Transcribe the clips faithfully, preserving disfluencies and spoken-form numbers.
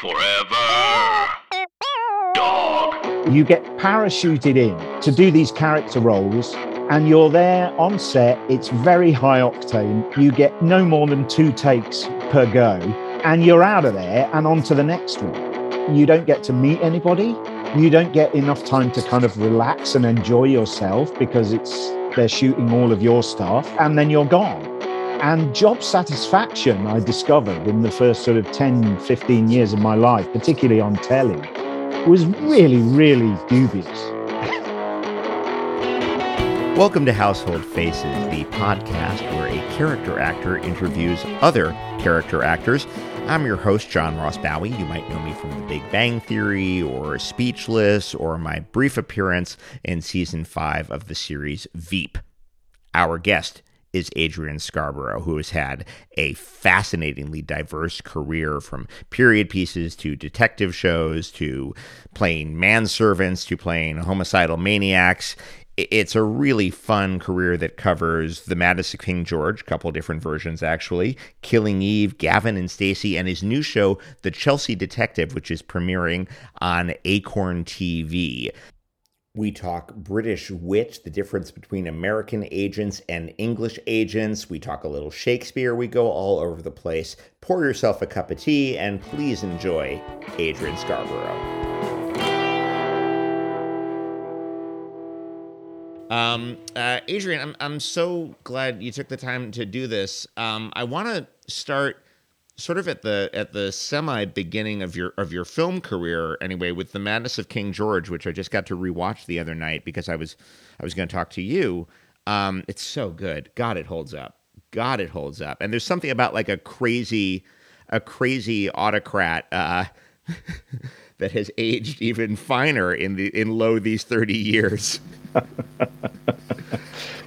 forever dog. You get parachuted in to do these character roles, and you're there on set. It's very high octane. You get no more than two takes per go, and you're out of there and on to the next one. You don't get to meet anybody. You don't get enough time to kind of relax and enjoy yourself, because it's they're shooting all of your stuff, and then you're gone. And job satisfaction, I discovered in the first sort of ten, fifteen years of my life, particularly on telly, was really, really dubious. Welcome to Household Faces, the podcast where a character actor interviews other character actors. I'm your host, John Ross Bowie. You might know me from The Big Bang Theory or Speechless or my brief appearance in season five of the series Veep. Our guest is Adrian Scarborough, who has had a fascinatingly diverse career, from period pieces to detective shows to playing manservants to playing homicidal maniacs. It's a really fun career that covers The Madness of King George, a couple different versions actually, Killing Eve, Gavin and Stacey, and his new show, The Chelsea Detective, which is premiering on Acorn T V. We talk British wit, the difference between American agents and English agents. We talk a little Shakespeare. We go all over the place. Pour yourself a cup of tea and please enjoy Adrian Scarborough. Um, uh, Adrian, I'm I'm so glad you took the time to do this. Um, I want to start sort of at the at the semi beginning of your of your film career, anyway, with The Madness of King George, which I just got to rewatch the other night because I was I was going to talk to you. Um, it's so good. God, it holds up. God, it holds up. And there's something about like a crazy a crazy autocrat uh, that has aged even finer in the in lo these thirty years.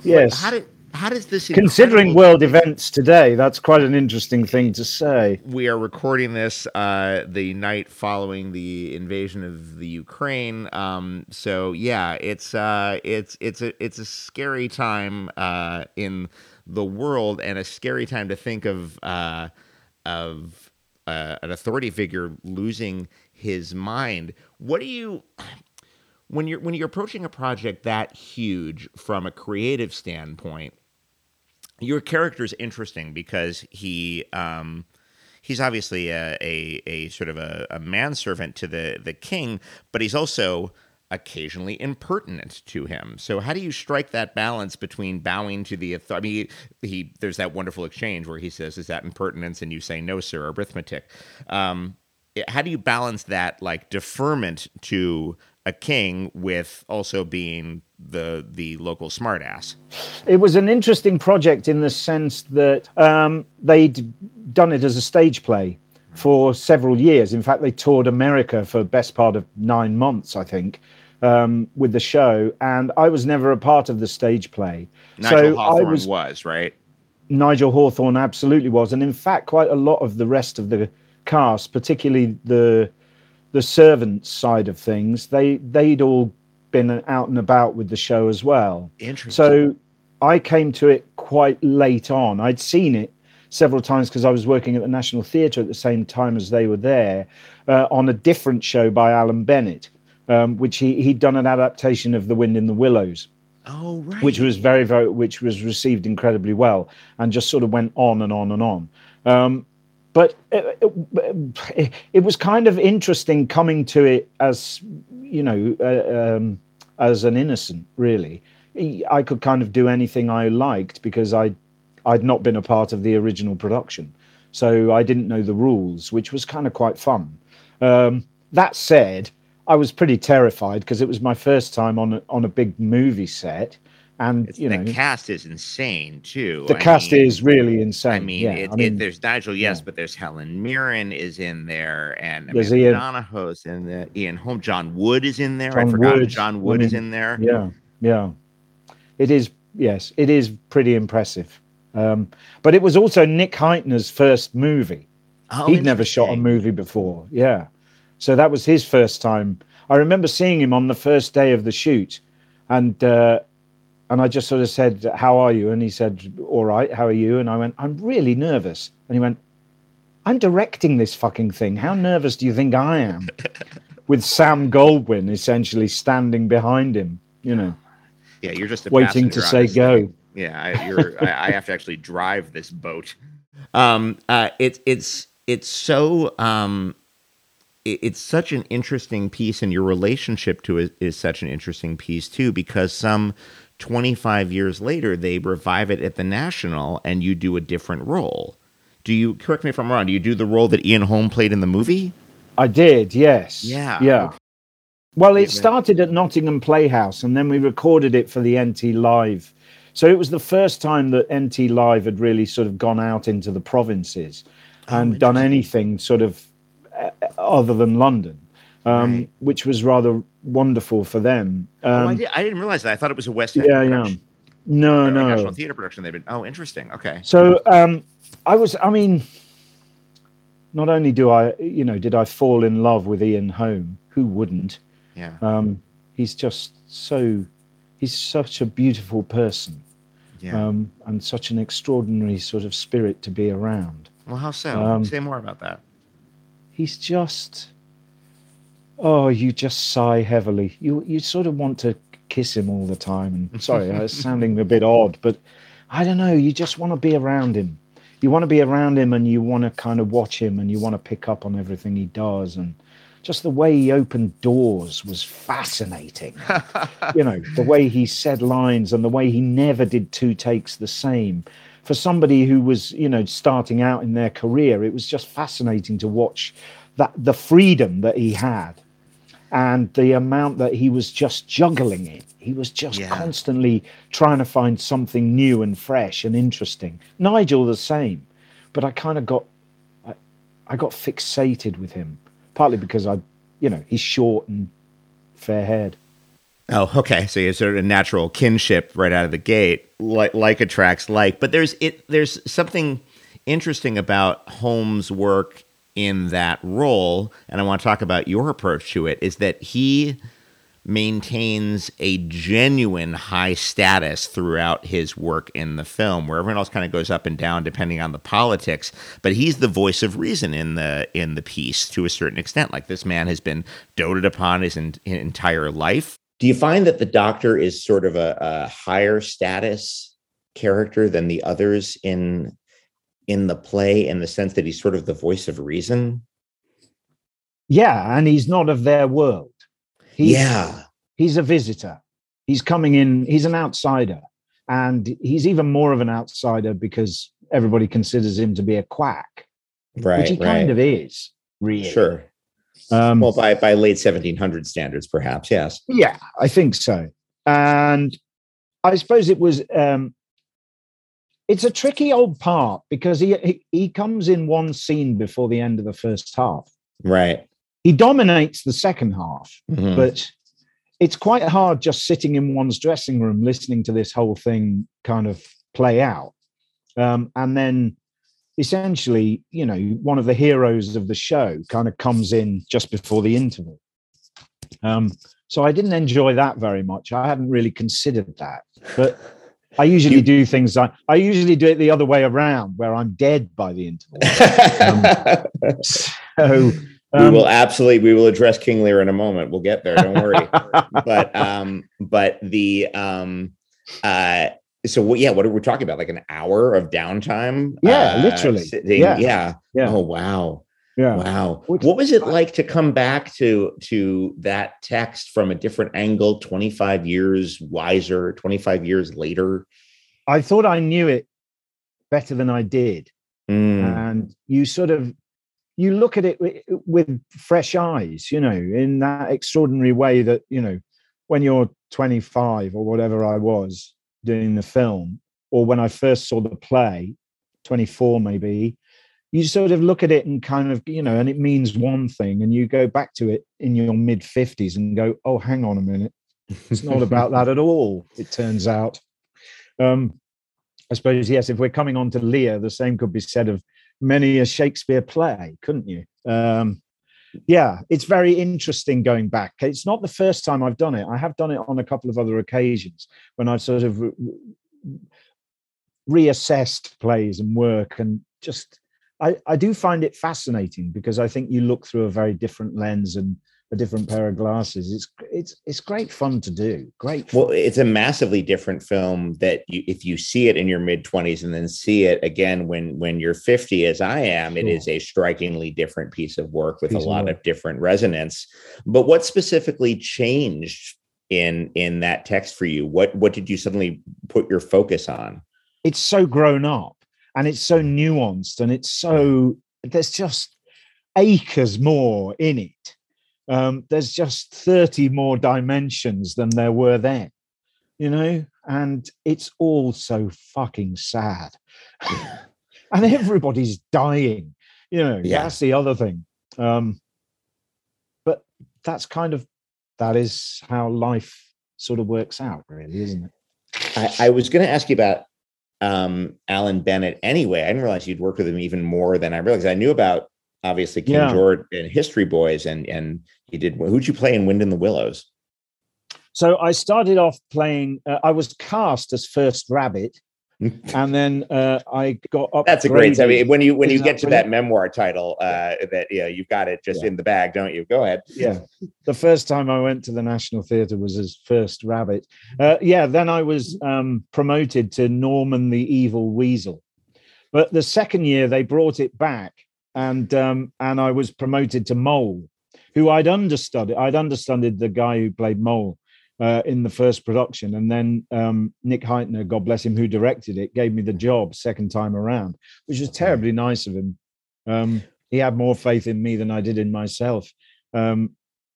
Yes. How, do, how does this... Considering incredible... world events today, that's quite an interesting thing to say. We are recording this uh, the night following the invasion of the Ukraine. Um, so, yeah, it's uh, it's it's a it's a scary time uh, in the world, and a scary time to think of uh, of uh, an authority figure losing his mind. What do you... When you're when you're approaching a project that huge from a creative standpoint, your character's interesting because he um, he's obviously a, a, a sort of a, a manservant to the, the king, but he's also occasionally impertinent to him. So how do you strike that balance between bowing to the authority? I mean, he, he there's that wonderful exchange where he says, "Is that impertinence?" and you say, "No, sir, arithmetic." Um, how do you balance that like deferment to a king with also being the the local smartass? It was an interesting project in the sense that um, they'd done it as a stage play for several years. In fact, they toured America for the best part of nine months, I think, um, with the show. And I was never a part of the stage play. Nigel so Hawthorne I was, was, right? Nigel Hawthorne absolutely was. And in fact, quite a lot of the rest of the cast, particularly the... the servants side of things, they, they'd all been out and about with the show as well. Interesting. So I came to it quite late on. I'd seen it several times because I was working at the National Theatre at the same time as they were there uh, on a different show by Alan Bennett, um, which he, he'd done an adaptation of The Wind in the Willows. Oh, right. Which was very, very, which was received incredibly well and just sort of went on and on and on. Um, But it, it, it was kind of interesting coming to it as, you know, uh, um, as an innocent, really. I could kind of do anything I liked because I, I'd not been a part of the original production. So I didn't know the rules, which was kind of quite fun. Um, that said, I was pretty terrified because it was my first time on a, on a big movie set. And it's, you know, the cast is insane too. The I cast mean, is really insane. I mean, yeah, it, I mean it, there's Nigel, yes, yeah. But there's Helen Mirren is in there, and I there's mean, Ian Donahoe's in there. Ian Holm, John Wood is in there. John I forgot Wood. John Wood I mean, is in there. Yeah, yeah. It is yes, it is pretty impressive. Um, but it was also Nick Hytner's first movie. Oh, he'd never shot a movie before. Yeah, so that was his first time. I remember seeing him on the first day of the shoot, and. Uh, And I just sort of said, "How are you?" And he said, "All right, how are you?" And I went, "I'm really nervous." And he went, I'm directing this fucking thing. How nervous do you think I am? With Sam Goldwyn essentially standing behind him, you know. Yeah, you're just a waiting to say go. Yeah, I, you're, I, I have to actually drive this boat. Um, uh, it's it's it's so um, it, it's such an interesting piece, and your relationship to it is such an interesting piece too, because some twenty-five years later they revive it at the National, and you do a different role. Do you correct me if I'm wrong? Do you do the role that Ian Holm played in the movie? I did, yes. Yeah. Yeah. Okay. Well, it started at Nottingham Playhouse, and then we recorded it for the N T Live. So it was the first time that N T Live had really sort of gone out into the provinces oh, and done anything sort of other than London, um, right. which was rather wonderful for them. Um, oh, I, did, I didn't realize that. I thought it was a West End yeah, production. Yeah. No, no. National Theatre production. They've been. Oh, interesting. Okay. So um, I was, I mean... Not only do I, you know, did I fall in love with Ian Holm? Who wouldn't? Yeah. Um, he's just so, he's such a beautiful person. Yeah. Um, and such an extraordinary sort of spirit to be around. Well, how so? Um, Say more about that. He's just, oh, you just sigh heavily. You you sort of want to kiss him all the time. And sorry, it's sounding a bit odd, but I don't know. You just want to be around him. You want to be around him, and you want to kind of watch him, and you want to pick up on everything he does. And just the way he opened doors was fascinating. You know, the way he said lines and the way he never did two takes the same. For somebody who was, you know, starting out in their career, it was just fascinating to watch that the freedom that he had and the amount that he was just juggling it. He was just yeah. constantly trying to find something new and fresh and interesting. Nigel the same, but I kind of got, I, I got fixated with him, partly because I, you know, he's short and fair-haired. Oh, okay. So you have sort of a natural kinship right out of the gate, like like attracts like. But there's it. There's something interesting about Holmes' work in that role, and I want to talk about your approach to it. Is that he maintains a genuine high status throughout his work in the film, where everyone else kind of goes up and down depending on the politics, but he's the voice of reason in the in the piece to a certain extent. Like, this man has been doted upon his, in, his entire life. Do you find that the Doctor is sort of a, a higher status character than the others in in the play, in the sense that he's sort of the voice of reason? Yeah, and he's not of their world. He's, yeah, he's a visitor. He's coming in. He's an outsider, and he's even more of an outsider because everybody considers him to be a quack, right? Which he right. kind of is, really. Sure. Um, well, by by late seventeen hundred standards, perhaps. Yes. Yeah, I think so. And I suppose it was. Um, it's a tricky old part because he, he he comes in one scene before the end of the first half, right? He dominates the second half, mm-hmm. but it's quite hard just sitting in one's dressing room listening to this whole thing kind of play out. Um, and then essentially, you know, one of the heroes of the show kind of comes in just before the interval. Um, so I didn't enjoy that very much. I hadn't really considered that. But I usually you... do things like, I usually do it the other way around, where I'm dead by the interval. um, so... We will absolutely, we will address King Lear in a moment. We'll get there. Don't worry. But, um, but the, um, uh, so yeah, what are we talking about? Like an hour of downtime? Yeah, uh, literally. Sitting, yeah. yeah. Yeah. Oh, wow. Yeah. Wow. What was it like to come back to, to that text from a different angle, twenty-five years wiser, twenty-five years later? I thought I knew it better than I did. Mm. And you sort of, you look at it with fresh eyes, you know, in that extraordinary way that, you know, when you're twenty-five or whatever I was doing the film, or when I first saw the play, twenty-four maybe, you sort of look at it and kind of, you know, and it means one thing, and you go back to it in your mid-fifties and go, oh, hang on a minute. It's not about that at all, it turns out. Um, I suppose, yes, if we're coming on to Lear, the same could be said of many a Shakespeare play, couldn't you? Um, yeah, it's very interesting going back. It's not the first time I've done it. I have done it on a couple of other occasions when I've sort of re- reassessed plays and work, and just I, I do find it fascinating because I think you look through a very different lens and a different pair of glasses. It's it's it's great fun to do. Great fun. Well, it's a massively different film that you, if you see it in your mid twenties and then see it again when when you're fifty, as I am, it sure. is a strikingly different piece of work with piece a lot of, of different resonance. But what specifically changed in in that text for you? What what did you suddenly put your focus on? It's so grown up. And it's so nuanced, and it's so, there's just acres more in it. Um, there's just thirty more dimensions than there were then, you know? And it's all so fucking sad. And everybody's dying, you know, yeah. that's the other thing. Um, but that's kind of, that is how life sort of works out, really, isn't it? I, I was going to ask you about Um, Alan Bennett anyway. I didn't realize you'd worked with him even more than I realized. I knew about, obviously, King yeah. George and History Boys, and and you did, who'd you play in Wind in the Willows? So I started off playing, uh, I was cast as First Rabbit, and then uh, I got up. That's a great, I mean, when you when you get to that memoir title, uh, that, you know, you've got it just yeah. in the bag, don't you? Go ahead. Yeah. The first time I went to the National Theatre was as First Rabbit. Uh, yeah, then I was um, promoted to Norman the Evil Weasel. But the second year, they brought it back, and um, and I was promoted to Mole, who I'd understudied. I'd understudied the guy who played Mole. Uh, in the first production, and then um, Nick Hytner, God bless him, who directed it, gave me the job second time around, which was terribly nice of him. Um, he had more faith in me than I did in myself. Um,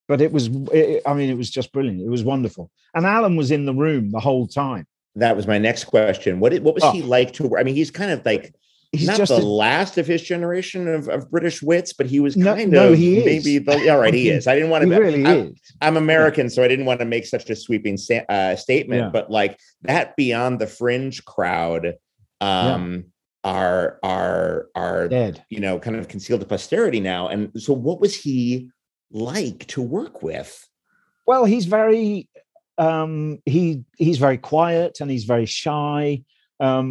but it was, it, I mean, it was just brilliant. It was wonderful. And Alan was in the room the whole time. That was my next question. What, what was oh. he like to, I mean, he's kind of like, he's not just the a, last of his generation of, of British wits, but he was kind no, of no, he maybe. Is. The, all right, he is. I didn't want to. He really I'm, is. I'm American, so I didn't want to make such a sweeping sta- uh, statement. Yeah. But like that Beyond the Fringe crowd um, yeah. are are are dead. You know, kind of concealed to posterity now. And so, what was he like to work with? Well, he's very um, he he's very quiet and he's very shy. Um,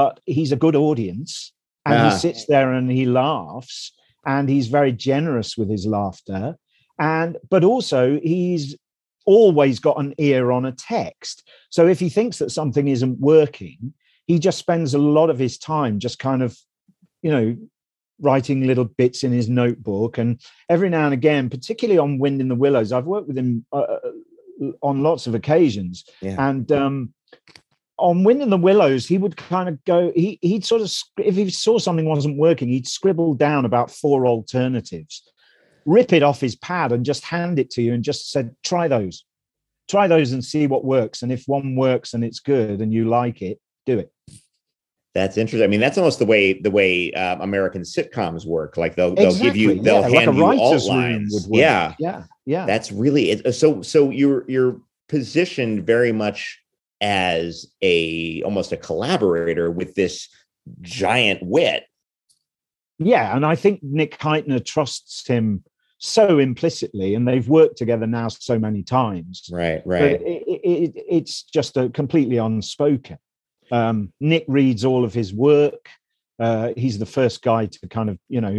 But he's a good audience, and ah. he sits there and he laughs, and he's very generous with his laughter. And but also he's always got an ear on a text. So if he thinks that something isn't working, he just spends a lot of his time just kind of, you know, writing little bits in his notebook. And every now and again, particularly on Wind in the Willows, I've worked with him uh, on lots of occasions, yeah. and. Um, On Wind in the Willows, he would kind of go, he, he'd sort of, if he saw something wasn't working, he'd scribble down about four alternatives, rip it off his pad and just hand it to you and just said, try those, try those and see what works. And if one works and it's good and you like it, do it. That's interesting. I mean, that's almost the way the way uh, American sitcoms work. Like they'll they'll exactly, give you they'll yeah, hand like you alt lines. Yeah, yeah, yeah. That's really it. So so you're you're positioned very much as a almost a collaborator with this giant wit. Yeah, and I think Nick Hytner trusts him so implicitly, and they've worked together now so many times. Right, right. It, it, it, it's just a completely unspoken. Um, Nick reads all of his work. Uh, he's the first guy to kind of, you know,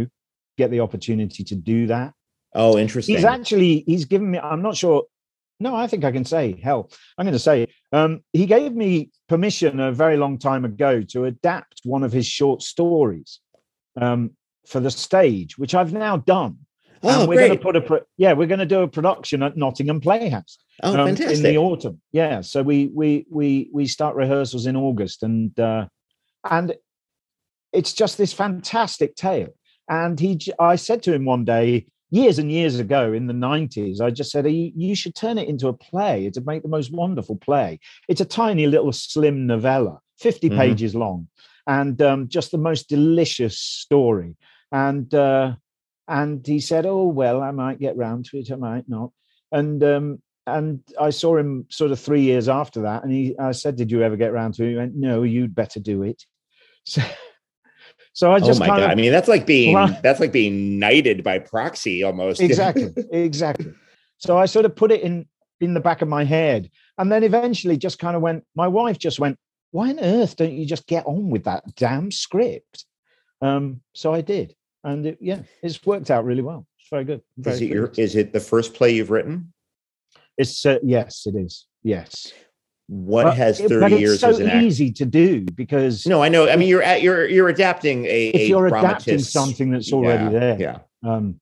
get the opportunity to do that. Oh, interesting. He's actually, he's given me, I'm not sure, no, I think I can say, hell, I'm going to say it. Um, he gave me permission a very long time ago to adapt one of his short stories um, for the stage, which I've now done. Oh, and we're going to put a pro- yeah, we're going to do a production at Nottingham Playhouse oh, um, fantastic. in the autumn. Yeah, so we we we we start rehearsals in August, and uh, and it's just this fantastic tale. And he, I said to him one day, years and years ago in the nineties, I just said, you should turn it into a play. It'd make the most wonderful play. It's a tiny little slim novella, fifty mm-hmm. pages long, and um, just the most delicious story. And uh, and he said, oh, well, I might get round to it. I might not. And um, and I saw him sort of three years after that. And he, I said, did you ever get round to it? He went, no, you'd better do it. So. So I just oh my kind God. Of, I mean, that's like being that's like being knighted by proxy almost. Exactly, exactly. So I sort of put it in in the back of my head, and then eventually just kind of went. My wife just went, "Why on earth don't you just get on with that damn script?" Um, so I did. And it, yeah, it's worked out really well. It's very good. Very is, it your, is it the first play you've written? It's uh, yes, it is. Yes. What but, has thirty years so as an actor? It's so easy to do because no, I know. I mean, you're at, you're you're adapting a. If a you're adapting something that's already yeah, there, yeah. Um,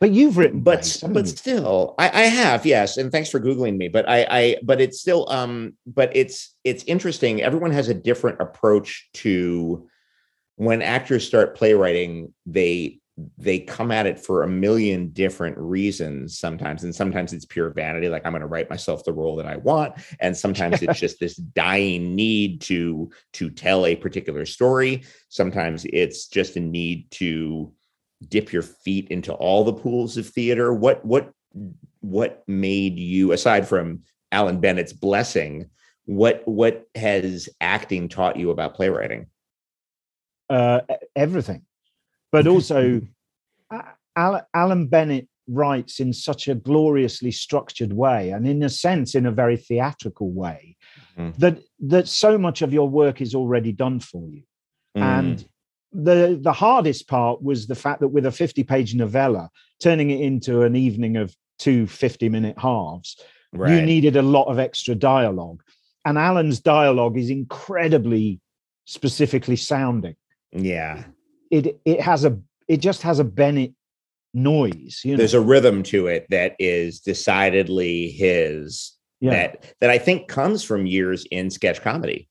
but you've written, but plays, but you? still, I, I have yes, and thanks for Googling me. But I, I, but it's still, um, but it's it's interesting. Everyone has a different approach to when actors start playwriting. They they come at it for a million different reasons sometimes. And sometimes it's pure vanity. Like I'm going to write myself the role that I want. And sometimes it's just this dying need to, to tell a particular story. Sometimes it's just a need to dip your feet into all the pools of theater. What, what, what made you, aside from Alan Bennett's blessing, what, what has acting taught you about playwriting? Uh, everything. But also, Alan Bennett writes in such a gloriously structured way, and in a sense, in a very theatrical way, mm. that that so much of your work is already done for you. Mm. And the the hardest part was the fact that with a fifty-page novella, turning it into an evening of two fifty-minute halves, right. you needed a lot of extra dialogue. And Alan's dialogue is incredibly specifically sounding. Yeah. It it has a it just has a Bennett noise. You know? There's a rhythm to it that is decidedly his. Yeah. That that I think comes from years in sketch comedy.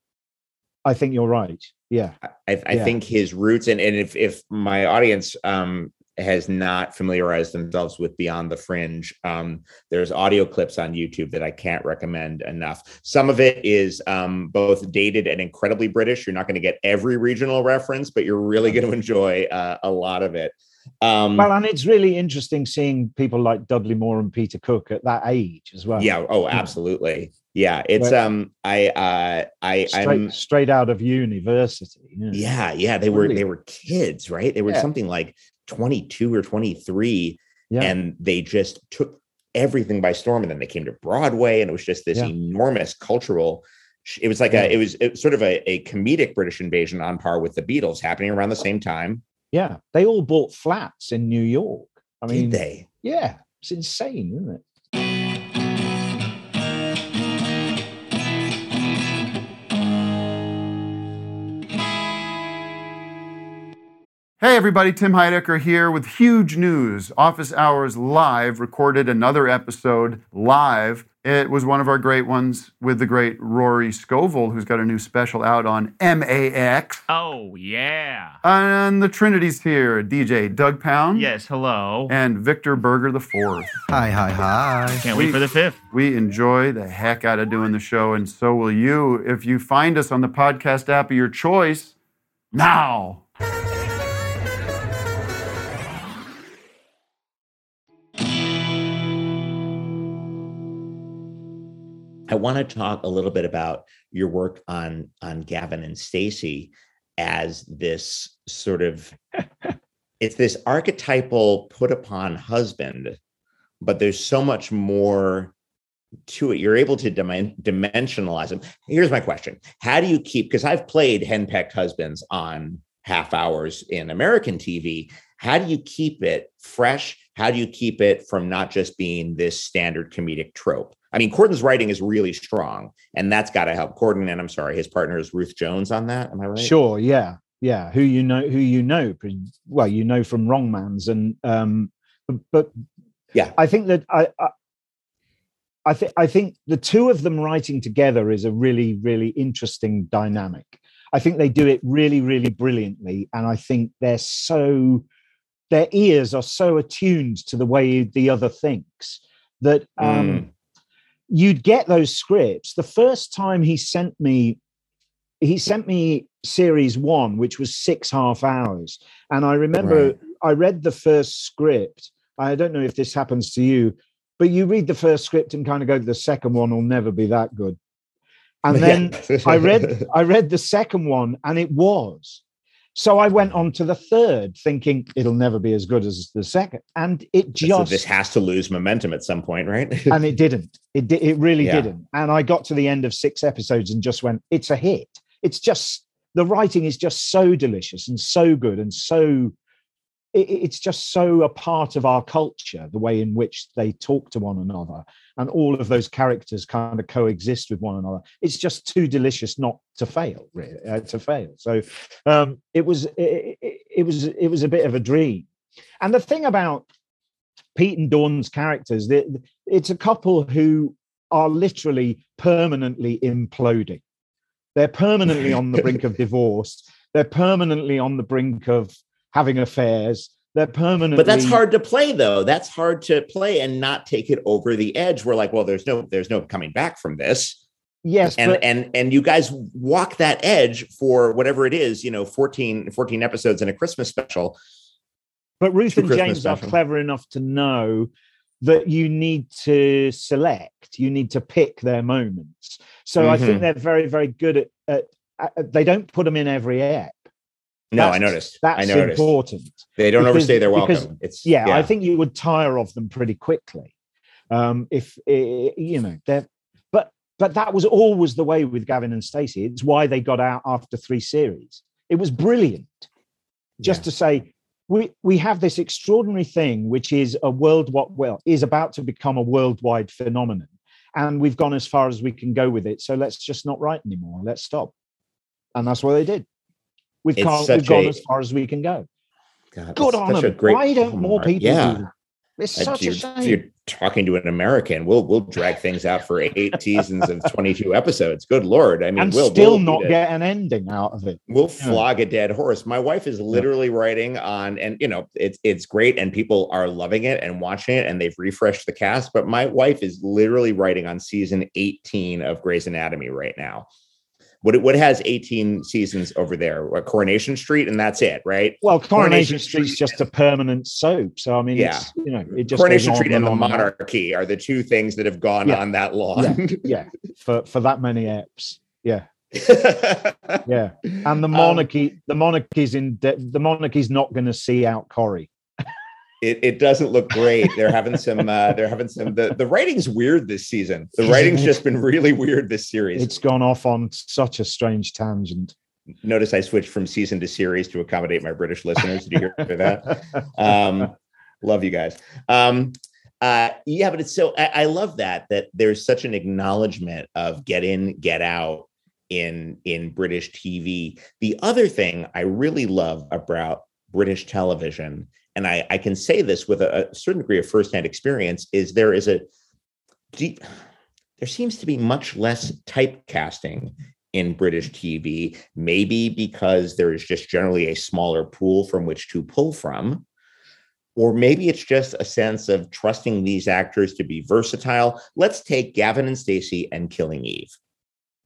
I think you're right. Yeah, I, I yeah. think his roots and and if if my audience um, has not familiarized themselves with Beyond the Fringe, um, there's audio clips on YouTube that I can't recommend enough. Some of it is um, both dated and incredibly British. You're not going to get every regional reference, but you're really going to enjoy uh, a lot of it. Um, well, and it's really interesting seeing people like Dudley Moore and Peter Cook at that age as well. Yeah. Oh, absolutely. Yeah. It's um. I uh. I straight, I'm straight out of university. Yeah. Yeah. yeah they were. They were kids, right? They were yeah. something like twenty-two or twenty-three yeah. and they just took everything by storm, and then they came to Broadway, and it was just this yeah. enormous cultural it was like yeah. a it was, it was sort of a, a comedic British invasion on par with the Beatles happening around the same time. Yeah they all bought flats in New York. I mean, did they? Yeah it's insane, isn't it? Hey everybody, Tim Heidecker here with huge news. Office Hours Live recorded another episode live. It was one of our great ones with the great Rory Scovel, who's got a new special out on M A X. Oh, yeah. And the Trinity's here. D J Doug Pound. Yes, hello. And Victor Berger the Fourth. Hi, hi, hi. Can't we, wait for the fifth. We enjoy the heck out of doing the show, and so will you if you find us on the podcast app of your choice now. I want to talk a little bit about your work on, on Gavin and Stacey as this sort of, it's this archetypal put upon husband, but there's so much more to it. You're able to dim- dimensionalize him. Here's my question. How do you keep, because I've played henpecked husbands on half hours in American T V. How do you keep it fresh? How do you keep it from not just being this standard comedic trope? I mean, Corden's writing is really strong, and that's got to help. Corden, and I'm sorry, his partner is Ruth Jones on that. Am I right? Sure. Yeah. Yeah. Who you know, who you know, well, you know from Wrong Mans. And, um, but, but yeah, I think that I, I, I think, I think the two of them writing together is a really, really interesting dynamic. I think they do it really, really brilliantly. And I think they're so, their ears are so attuned to the way the other thinks that, um, mm. you'd get those scripts. The first time he sent me, he sent me series one, which was six half hours. And I remember right. I read the first script. I don't know if this happens to you, but you read the first script and kind of go, the second one will never be that good. And then I read, I read the second one, and it was. So I went on to the third thinking it'll never be as good as the second. And it just... So this has to lose momentum at some point, right? And it didn't. It di- it really yeah. didn't. And I got to the end of six episodes and just went, it's a hit. It's just the writing is just so delicious and so good and so, it, it's just so a part of our culture, the way in which they talk to one another and all of those characters kind of coexist with one another. It's just too delicious not to fail, really, uh, to fail. So um, it was, it, it, it was, it was a bit of a dream. And the thing about Pete and Dawn's characters, they, it's a couple who are literally permanently imploding. They're permanently on the brink of divorce. They're permanently on the brink of having affairs. They're permanently. But that's hard to play, though. That's hard to play and not take it over the edge. We're like, well, there's no, there's no coming back from this. Yes. And, but... and, and you guys walk that edge for whatever it is, you know, fourteen, fourteen episodes in a Christmas special. But Ruth and James are clever enough to know that you need to select, you need to pick their moments. So mm-hmm. I think they're very, very good at, at, at, they don't put them in every ep. No, that's, I noticed. That's I noticed. important. They don't because, overstay their welcome. Because, it's yeah, yeah, I think you would tire of them pretty quickly. Um, if, it, you know, they're, but, but that was always the way with Gavin and Stacey. It's why they got out after three series. It was brilliant just yeah. to say, We we have this extraordinary thing, which is a world what well is about to become a worldwide phenomenon, and we've gone as far as we can go with it. So let's just not write anymore. Let's stop, and that's what they did. We've, can't, we've gone a, as far as we can go. God, Good on them. Why don't more people? Yeah. Do that? It's like such you're, a shame. You're talking to an American. We'll we'll drag things out for eight seasons of twenty-two episodes. Good Lord. I mean, and we'll still we'll not get an ending out of it. We'll yeah. flog a dead horse. My wife is literally yeah. writing on, and you know, it's it's great and people are loving it and watching it and they've refreshed the cast, but my wife is literally writing on season eighteen of Grey's Anatomy right now. What what has eighteen seasons over there? What, Coronation Street, and that's it, right? Well, Coronation, Coronation Street's just a permanent soap. So I mean, yeah, it's, you know, it just Coronation Street and, and the Monarchy on. Are the two things that have gone yeah. on that long. Yeah, yeah. for for that many eps, yeah, yeah. And the monarchy, um, the monarchy's in de- the monarchy's not going to see out Corrie. It, it doesn't look great. They're having some. Uh, they're having some. The, the writing's weird this season. The writing's just been really weird this series. It's gone off on such a strange tangent. Notice I switched from season to series to accommodate my British listeners. Did you hear that? Um, love you guys. Um, uh, yeah, but it's so. I, I love that that there's such an acknowledgement of get in, get out in in British T V. The other thing I really love about British television. And I, I can say this with a, a certain degree of firsthand experience, is there is a deep, there seems to be much less typecasting in British T V, maybe because there is just generally a smaller pool from which to pull from, or maybe it's just a sense of trusting these actors to be versatile. Let's take Gavin and Stacey and Killing Eve.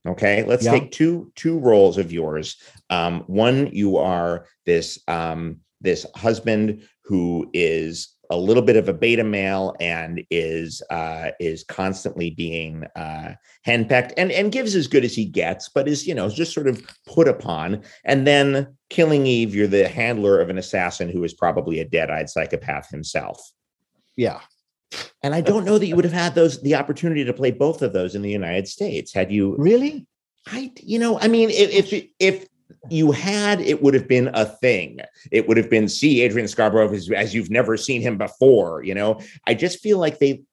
Okay, let's yeah. take two, two roles of yours. Um, one, you are this... Um, this husband who is a little bit of a beta male and is uh, is constantly being uh, henpecked and, and gives as good as he gets, but is, you know, just sort of put upon. And then Killing Eve, you're the handler of an assassin who is probably a dead-eyed psychopath himself. Yeah. And I don't know that you would have had those the opportunity to play both of those in the United States. Had you? Really? I, you know, I mean, if if... if you had, it would have been a thing. It would have been, see Adrian Scarborough as, as you've never seen him before, you know? I just feel like they,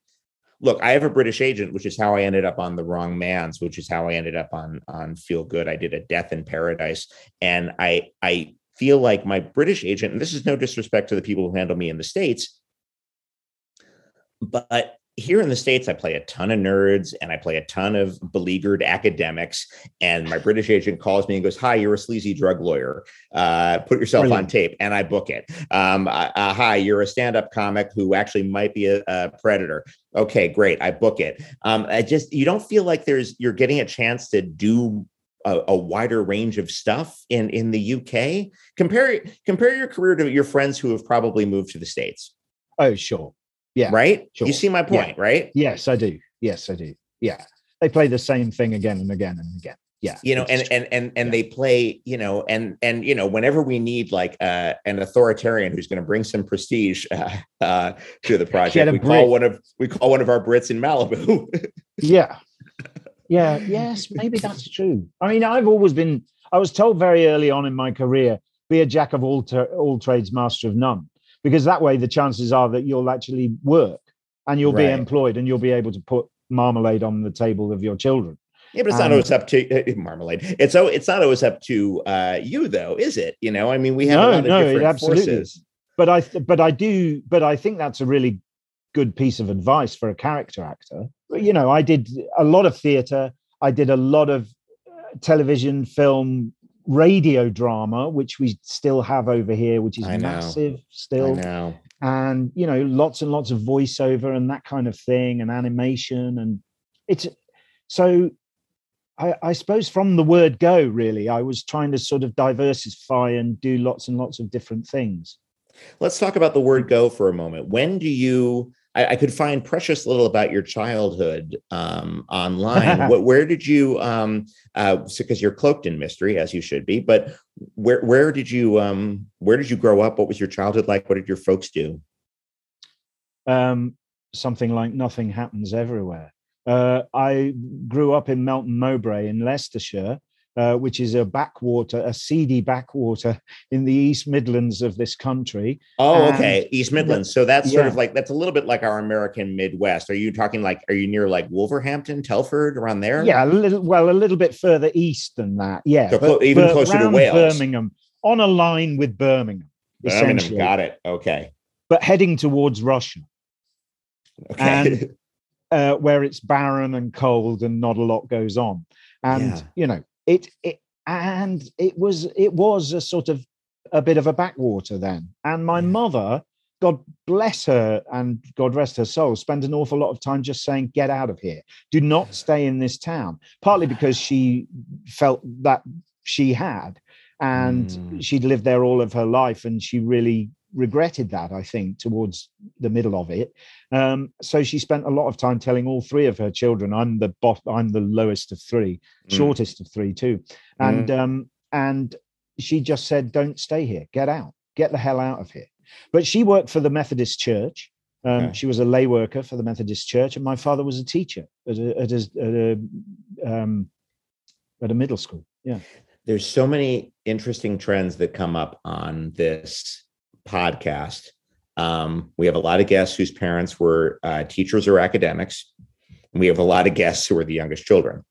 look, I have a British agent, which is how I ended up on The Wrong Man's, which is how I ended up on, on Feel Good. I did A Death in Paradise. And I, I feel like my British agent, and this is no disrespect to the people who handle me in the States, but here in the States, I play a ton of nerds and I play a ton of beleaguered academics. And my British agent calls me and goes, hi, you're a sleazy drug lawyer. Uh, put yourself Brilliant. on tape. And I book it. Um, uh, uh, hi, you're a stand-up comic who actually might be a, a predator. Okay, great. I book it. Um, I just, you don't feel like there's, you're getting a chance to do a, a wider range of stuff in, in the U K. Compare, compare your career to your friends who have probably moved to the States. Oh, sure. Yeah. Right. Sure. You see my point, yeah. right? Yes, I do. Yes, I do. Yeah. They play the same thing again and again and again. Yeah. You know, and, and, and, and yeah. they play, you know, and, and, you know, whenever we need like uh, an authoritarian who's going to bring some prestige uh, uh, to the project, we Brit. call one of, we call one of our Brits in Malibu. yeah. Yeah. Yes. Maybe that's true. I mean, I've always been, I was told very early on in my career, be a jack of all, ter- all trades, master of none, because that way the chances are that you'll actually work and you'll right. be employed and you'll be able to put marmalade on the table of your children. Yeah, but it's not um, always up to uh, marmalade. It's so it's not always up to uh, you, though, is it? You know, I mean, we have no, a lot of no, different forces. But I, th- but I do, but I think that's a really good piece of advice for a character actor. You know, I did a lot of theatre. I did a lot of television, film, radio drama, which we still have over here, which is massive still. I know. And you know, lots and lots of voiceover and that kind of thing, and animation, and it's so. I, I suppose from the word go, really, I was trying to sort of diversify and do lots and lots of different things. Let's talk about the word go for a moment. When do you, I, I could find precious little about your childhood um, online. What, where did you, um, uh, because you're cloaked in mystery, as you should be, but where where did you, um, where did you grow up? What was your childhood like? What did your folks do? Um, something like nothing happens everywhere. Uh, I grew up in Melton Mowbray in Leicestershire, uh, which is a backwater, a seedy backwater in the East Midlands of this country. Oh, and okay. East Midlands. So that's yeah. sort of like, that's a little bit like our American Midwest. Are you talking like, are you near like Wolverhampton, Telford, around there? Yeah, a little, well, a little bit further east than that. Yeah. So but, even but closer to Wales. Birmingham, on a line with Birmingham, Birmingham, essentially. Got it. Okay. But heading towards Russia. Okay. And Uh, where it's barren and cold and not a lot goes on, and yeah. you know it. It and it was it was a sort of a bit of a backwater then. And my yeah. mother, God bless her and God rest her soul, spent an awful lot of time just saying, "Get out of here! Do not stay in this town." Partly because she felt that she had, and mm. she'd lived there all of her life, and she really regretted that, I think, towards the middle of it. Um, so she spent a lot of time telling all three of her children, I'm the boss, I'm the lowest of three, mm. shortest of three too. And mm. um, and she just said, don't stay here, get out, get the hell out of here. But she worked for the Methodist Church. Um, okay. She was a lay worker for the Methodist Church, and my father was a teacher at a, at a, at a, um, at a middle school. Yeah. There's so many interesting trends that come up on this podcast. Um, we have a lot of guests whose parents were uh, teachers or academics. And we have a lot of guests who are the youngest children.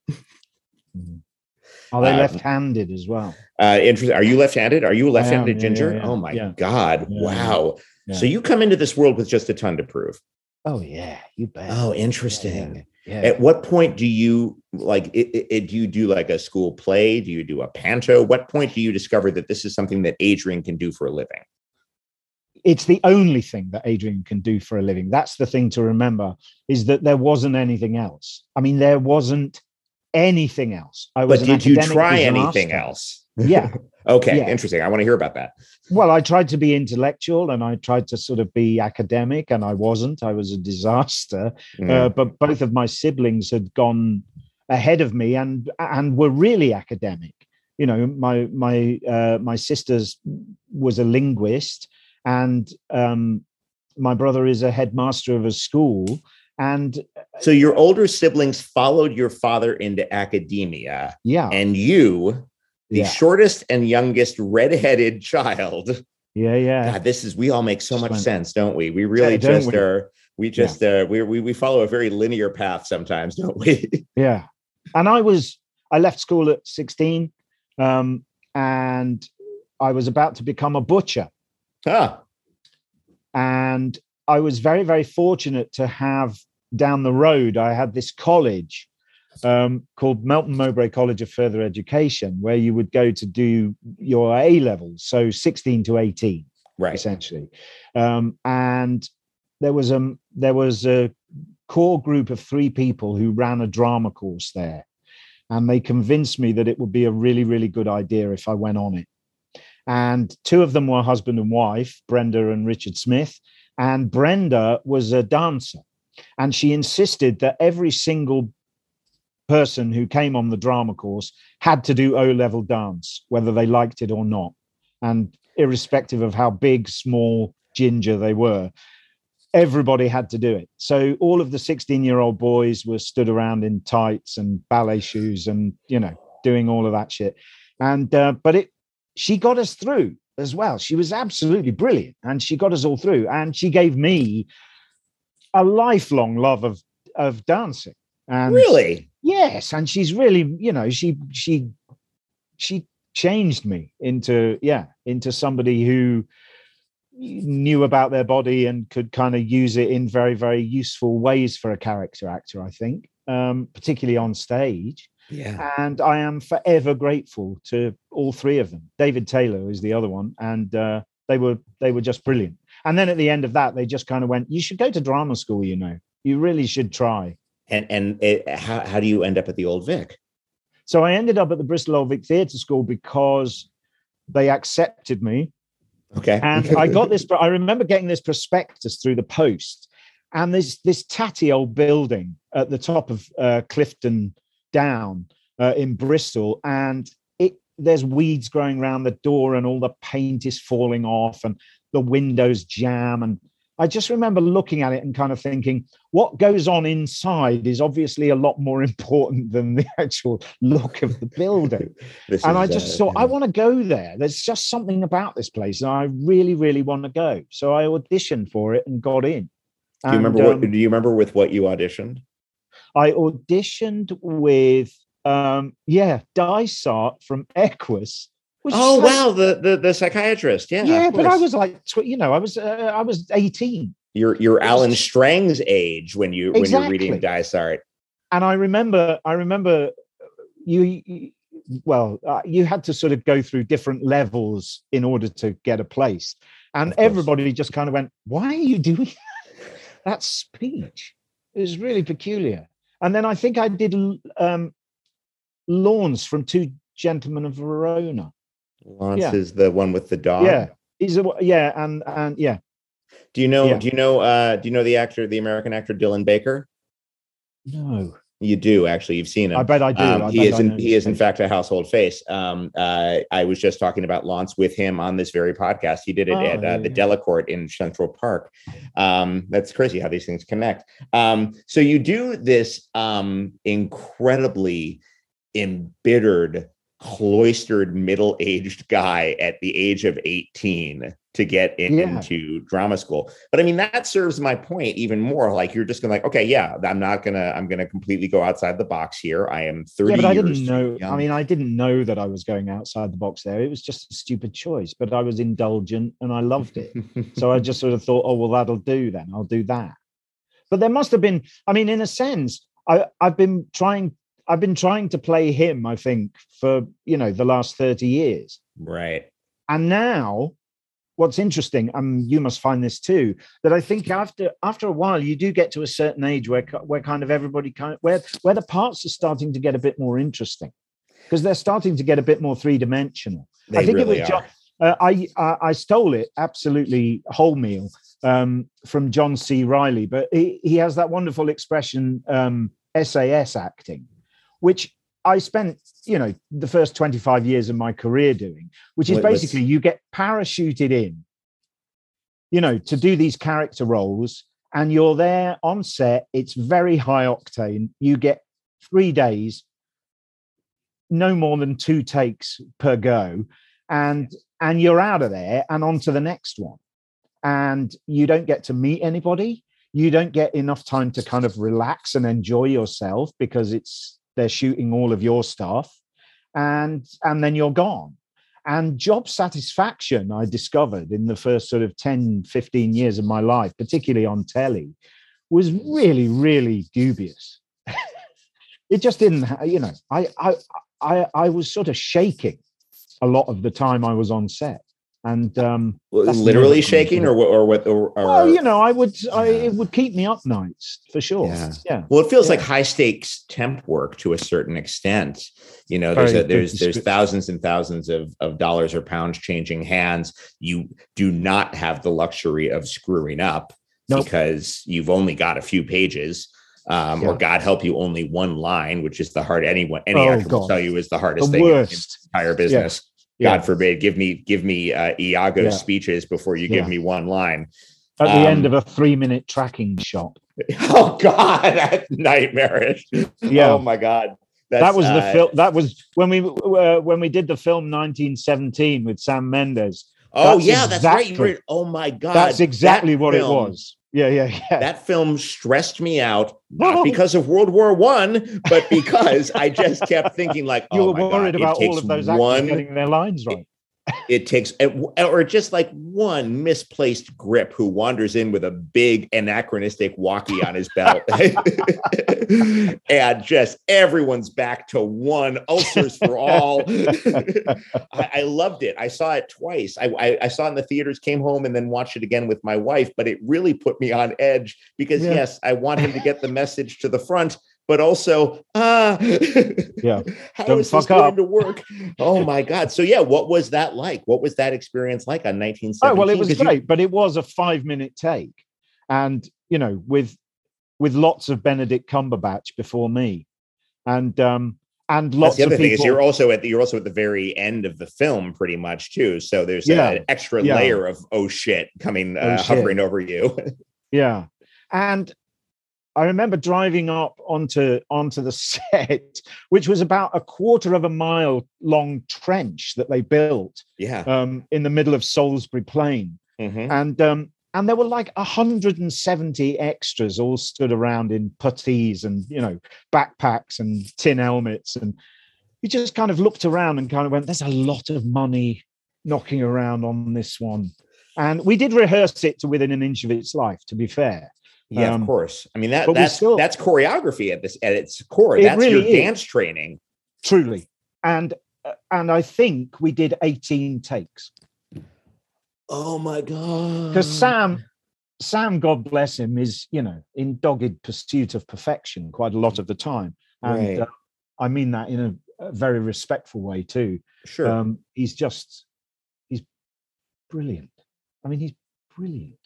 Are they um, left-handed as well? Uh, interesting. Are you left-handed? Are you a left-handed yeah, ginger? Yeah, yeah. Oh my yeah. God. Yeah. Wow. Yeah. So you come into this world with just a ton to prove. Oh yeah, you bet. Oh, interesting. Yeah, yeah. Yeah. At what point do you like, it, it, it, do you do like a school play? Do you do a panto? What point do you discover that this is something that Adrian can do for a living? It's the only thing that Adrian can do for a living. That's the thing to remember, is that there wasn't anything else. I mean, there wasn't anything else. I was but did you try disaster. anything else? Yeah. Okay, yeah. Interesting. I want to hear about that. Well, I tried to be intellectual and I tried to sort of be academic, and I wasn't. I was a disaster. Mm. Uh, but both of my siblings had gone ahead of me and and were really academic. You know, my my uh, my sister's was a linguist. And um, my brother is a headmaster of a school. And so your older siblings followed your father into academia. Yeah. And you, the yeah. shortest and youngest redheaded child. Yeah, yeah. God, this is, we all make so much Spent. sense, don't we? We really yeah, just we? are, we just, yeah. uh, we, we we follow a very linear path sometimes, don't we? yeah. And I was, I left school at sixteen um, and I was about to become a butcher. Ah. And I was very, very fortunate to have down the road, I had this college um, called Melton Mowbray College of Further Education, where you would go to do your A-levels, so sixteen to eighteen, right. essentially. Um, and there was, a, there was a core group of three people who ran a drama course there. And they convinced me that it would be a really, really good idea if I went on it. And two of them were husband and wife, Brenda and Richard Smith. And Brenda was a dancer. And she insisted that every single person who came on the drama course had to do O-level dance, whether they liked it or not. And irrespective of how big, small, ginger they were, everybody had to do it. So all of the sixteen-year-old boys were stood around in tights and ballet shoes and, you know, doing all of that shit. And uh, but it she got us through as well. She was absolutely brilliant, and she got us all through. And she gave me a lifelong love of of dancing. And really? Yes, and she's really, you know, she she she changed me into yeah into somebody who knew about their body and could kind of use it in very, very useful ways for a character actor, I think, um, particularly on stage. Yeah. And I am forever grateful to all three of them. David Taylor is the other one. And uh, they were they were just brilliant. And then at the end of that, they just kind of went, you should go to drama school, you know, you really should try. And and it, how, how do you end up at the Old Vic? So I ended up at the Bristol Old Vic Theatre School because they accepted me. Okay. And I got this, I remember getting this prospectus through the post, and there's this tatty old building at the top of uh, Clifton Down uh, in Bristol. And it there's weeds growing around the door, and all the paint is falling off, and the windows jam. And I just remember looking at it and kind of thinking, what goes on inside is obviously a lot more important than the actual look of the building. And is, I just uh, thought, yeah. I want to go there. There's just something about this place, and I really, really want to go. So I auditioned for it and got in. Do you and, remember? What, um, do you remember with what you auditioned? I auditioned with, um, yeah, Dysart from Equus. Oh, so, wow, the, the the psychiatrist, yeah. Yeah, but I was like, tw- you know, I was uh, I was eighteen. You're you're Alan Strang's age when you exactly. when you're reading Dysart. And I remember, I remember, you, you well, uh, you had to sort of go through different levels in order to get a place, and everybody just kind of went, "Why are you doing that?" That speech? It was really peculiar. And then I think I did um, Lawns from Two Gentlemen of Verona. Lance yeah. is the one with the dog. Yeah, he's a, yeah, and and yeah. Do you know? Yeah. Do you know? Uh, do you know the actor, the American actor Dylan Baker? No, you do actually. You've seen him. I bet I do. Um, I he is. In, he is in fact a household face. Um, uh, I was just talking about Lance with him on this very podcast. He did it oh, at uh, yeah, the yeah. Delacorte in Central Park. Um, that's crazy how these things connect. Um, so you do this um, incredibly embittered, cloistered middle-aged guy at the age of eighteen to get in, yeah. into drama school. But I mean, that serves my point even more. Like, you're just gonna like, okay, yeah, I'm not gonna, I'm gonna completely go outside the box here. I am thirty yeah, but I years didn't know, young. I mean, I didn't know that I was going outside the box there. It was just a stupid choice, but I was indulgent and I loved it. So I just sort of thought, oh, well, that'll do then. I'll do that. But there must have been, I mean, in a sense, I, I've been trying I've been trying to play him, I think, for, you know, the last thirty years. Right. And now what's interesting, and you must find this too, that I think after after a while, you do get to a certain age where where kind of everybody kind of, where where the parts are starting to get a bit more interesting, because they're starting to get a bit more three-dimensional. They I think really it was John, uh, I, I I stole it absolutely wholemeal um, from John C. Reilly, but he, he has that wonderful expression, um, S A S acting, which I spent, you know, the first twenty-five years of my career doing, which is basically you get parachuted in, you know, to do these character roles, and you're there on set. It's very high octane. You get three days, no more than two takes per go, and and you're out of there and on to the next one. And you don't get to meet anybody. You don't get enough time to kind of relax and enjoy yourself, because it's, they're shooting all of your stuff, and and then you're gone. And job satisfaction, I discovered in the first sort of ten, fifteen years of my life, particularly on telly, was really, really dubious. It just didn't, you know, I, I I I was sort of shaking a lot of the time I was on set. And um, literally shaking, or what, or what? Or, or, well, you know, I would, I, it would keep me up nights for sure. Yeah. yeah. Well, it feels yeah. like high stakes temp work to a certain extent. You know, there's a, there's there's thousands and thousands of of dollars or pounds changing hands. You do not have the luxury of screwing up, nope. because you've only got a few pages. Um, yeah. Or God help you, only one line, which is the hard anyone any oh, actor God. will tell you is the hardest the thing worst. in the entire business. Yeah. God yeah. forbid, give me give me uh, Iago yeah. speeches before you give yeah. me one line. At um, the end of a three-minute tracking shot. Oh, God, that's nightmarish. Yeah. Oh, my God. That's, that was uh, the film. That was when we uh, when we did the film nineteen seventeen with Sam Mendes. Oh that's yeah, exactly, that's right. Oh my God, that's exactly that what film, it was. Yeah, yeah, yeah. That film stressed me out, not because of World War One, but because I just kept thinking, like, oh, you were my worried God, about all of those actors one, getting their lines right. It, it takes, or just like one misplaced grip who wanders in with a big anachronistic walkie on his belt, and just everyone's back to one, ulcers for all. I, I loved it. I saw it twice. I, I, I saw it in the theaters, came home, and then watched it again with my wife. But it really put me on edge because yeah. yes, I want him to get the message to the front. But also, ah, yeah. how Don't is this going up. to work? Oh, my God. So, yeah, what was that like? What was that experience like on nineteen seventeen? Oh, well, it was great, you... but it was a five-minute take. And, you know, with with lots of Benedict Cumberbatch before me. And um, and lots of people. That's the other thing is you're also, at the, you're also at the very end of the film, pretty much, too. So there's yeah. an extra yeah. layer of, oh, shit, coming, oh, uh, shit. hovering over you. yeah. And... I remember driving up onto onto the set, which was about a quarter of a mile long trench that they built yeah. um, in the middle of Salisbury Plain. Mm-hmm. And um, and there were like one hundred seventy extras all stood around in puttees and, you know, backpacks and tin helmets. And you just kind of looked around and kind of went, there's a lot of money knocking around on this one. And we did rehearse it to within an inch of its life, to be fair. Yeah, um, of course. I mean, that that's still, that's choreography at this at its core. It that's really your dance is. training. Truly. And uh, and I think we did eighteen takes. Oh, my God. Because Sam, Sam, God bless him, is, you know, in dogged pursuit of perfection quite a lot of the time. And right. uh, I mean that in a, a very respectful way, too. Sure. Um, he's just, he's brilliant. I mean, he's brilliant.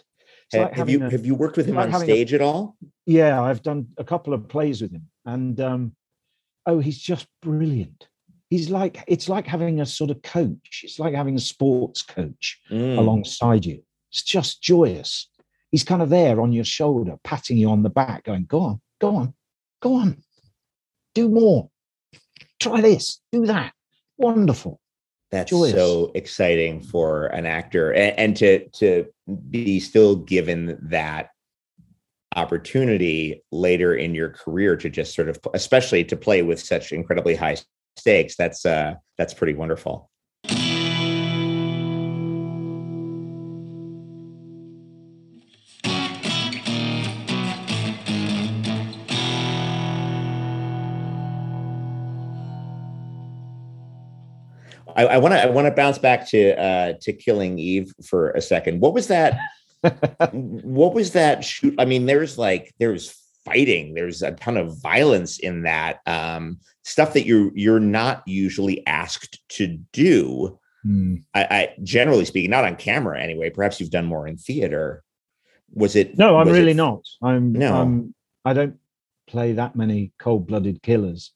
Like have you a, have you worked with him like on stage a, at all? Yeah, I've done a couple of plays with him, and um, oh, he's just brilliant. He's like it's like having a sort of coach. It's like having a sports coach mm. alongside you. It's just joyous. He's kind of there on your shoulder, patting you on the back, going, "Go on, go on, go on, do more, try this, do that." Wonderful. That's joyous. So exciting for an actor, and, and to to be still given that opportunity later in your career to just sort of, especially to play with such incredibly high stakes. That's uh, that's pretty wonderful. I want to I want to bounce back to uh, to Killing Eve for a second. What was that? What was that shoot? I mean, there's like there's fighting. There's a ton of violence in that um, stuff that you you're not usually asked to do. Mm. I, I generally speaking, not on camera anyway. Perhaps you've done more in theater. Was it? No, I'm really it, not. I'm no. I'm, I don't play that many cold-blooded killers.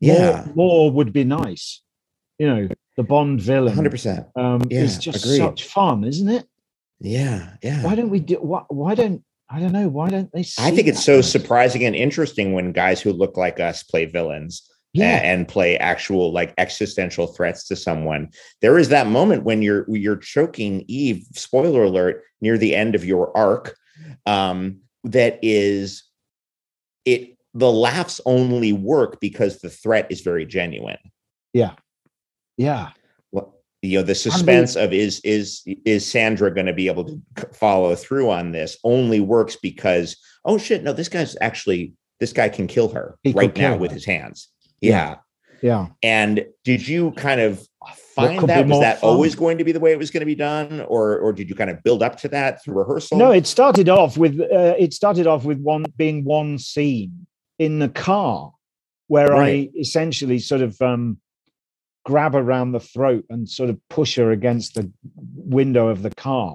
Yeah, more, more would be nice. You know. The Bond villain, hundred um, percent. Yeah, it's just agreed. Such fun, isn't it? Yeah, yeah. Why don't we do? Why, why don't I don't know? Why don't they? See I think it's so much? surprising and interesting when guys who look like us play villains yeah. and, and play actual like existential threats to someone. There is that moment when you're you're choking Eve. Spoiler alert! Near the end of your arc, um, that is it. The laughs only work because the threat is very genuine. Yeah. Yeah. Well, you know, the suspense I mean, of is is is Sandra going to be able to follow through on this only works because, oh, shit, no, this guy's actually this guy can kill her right kill now her. with his hands. Yeah. Yeah. And did you kind of find that? Was that fun? always going to be the way it was going to be done? Or or did you kind of build up to that through rehearsal? No, it started off with uh, it started off with one being one scene in the car where right. I essentially sort of um grab around the throat and sort of push her against the window of the car,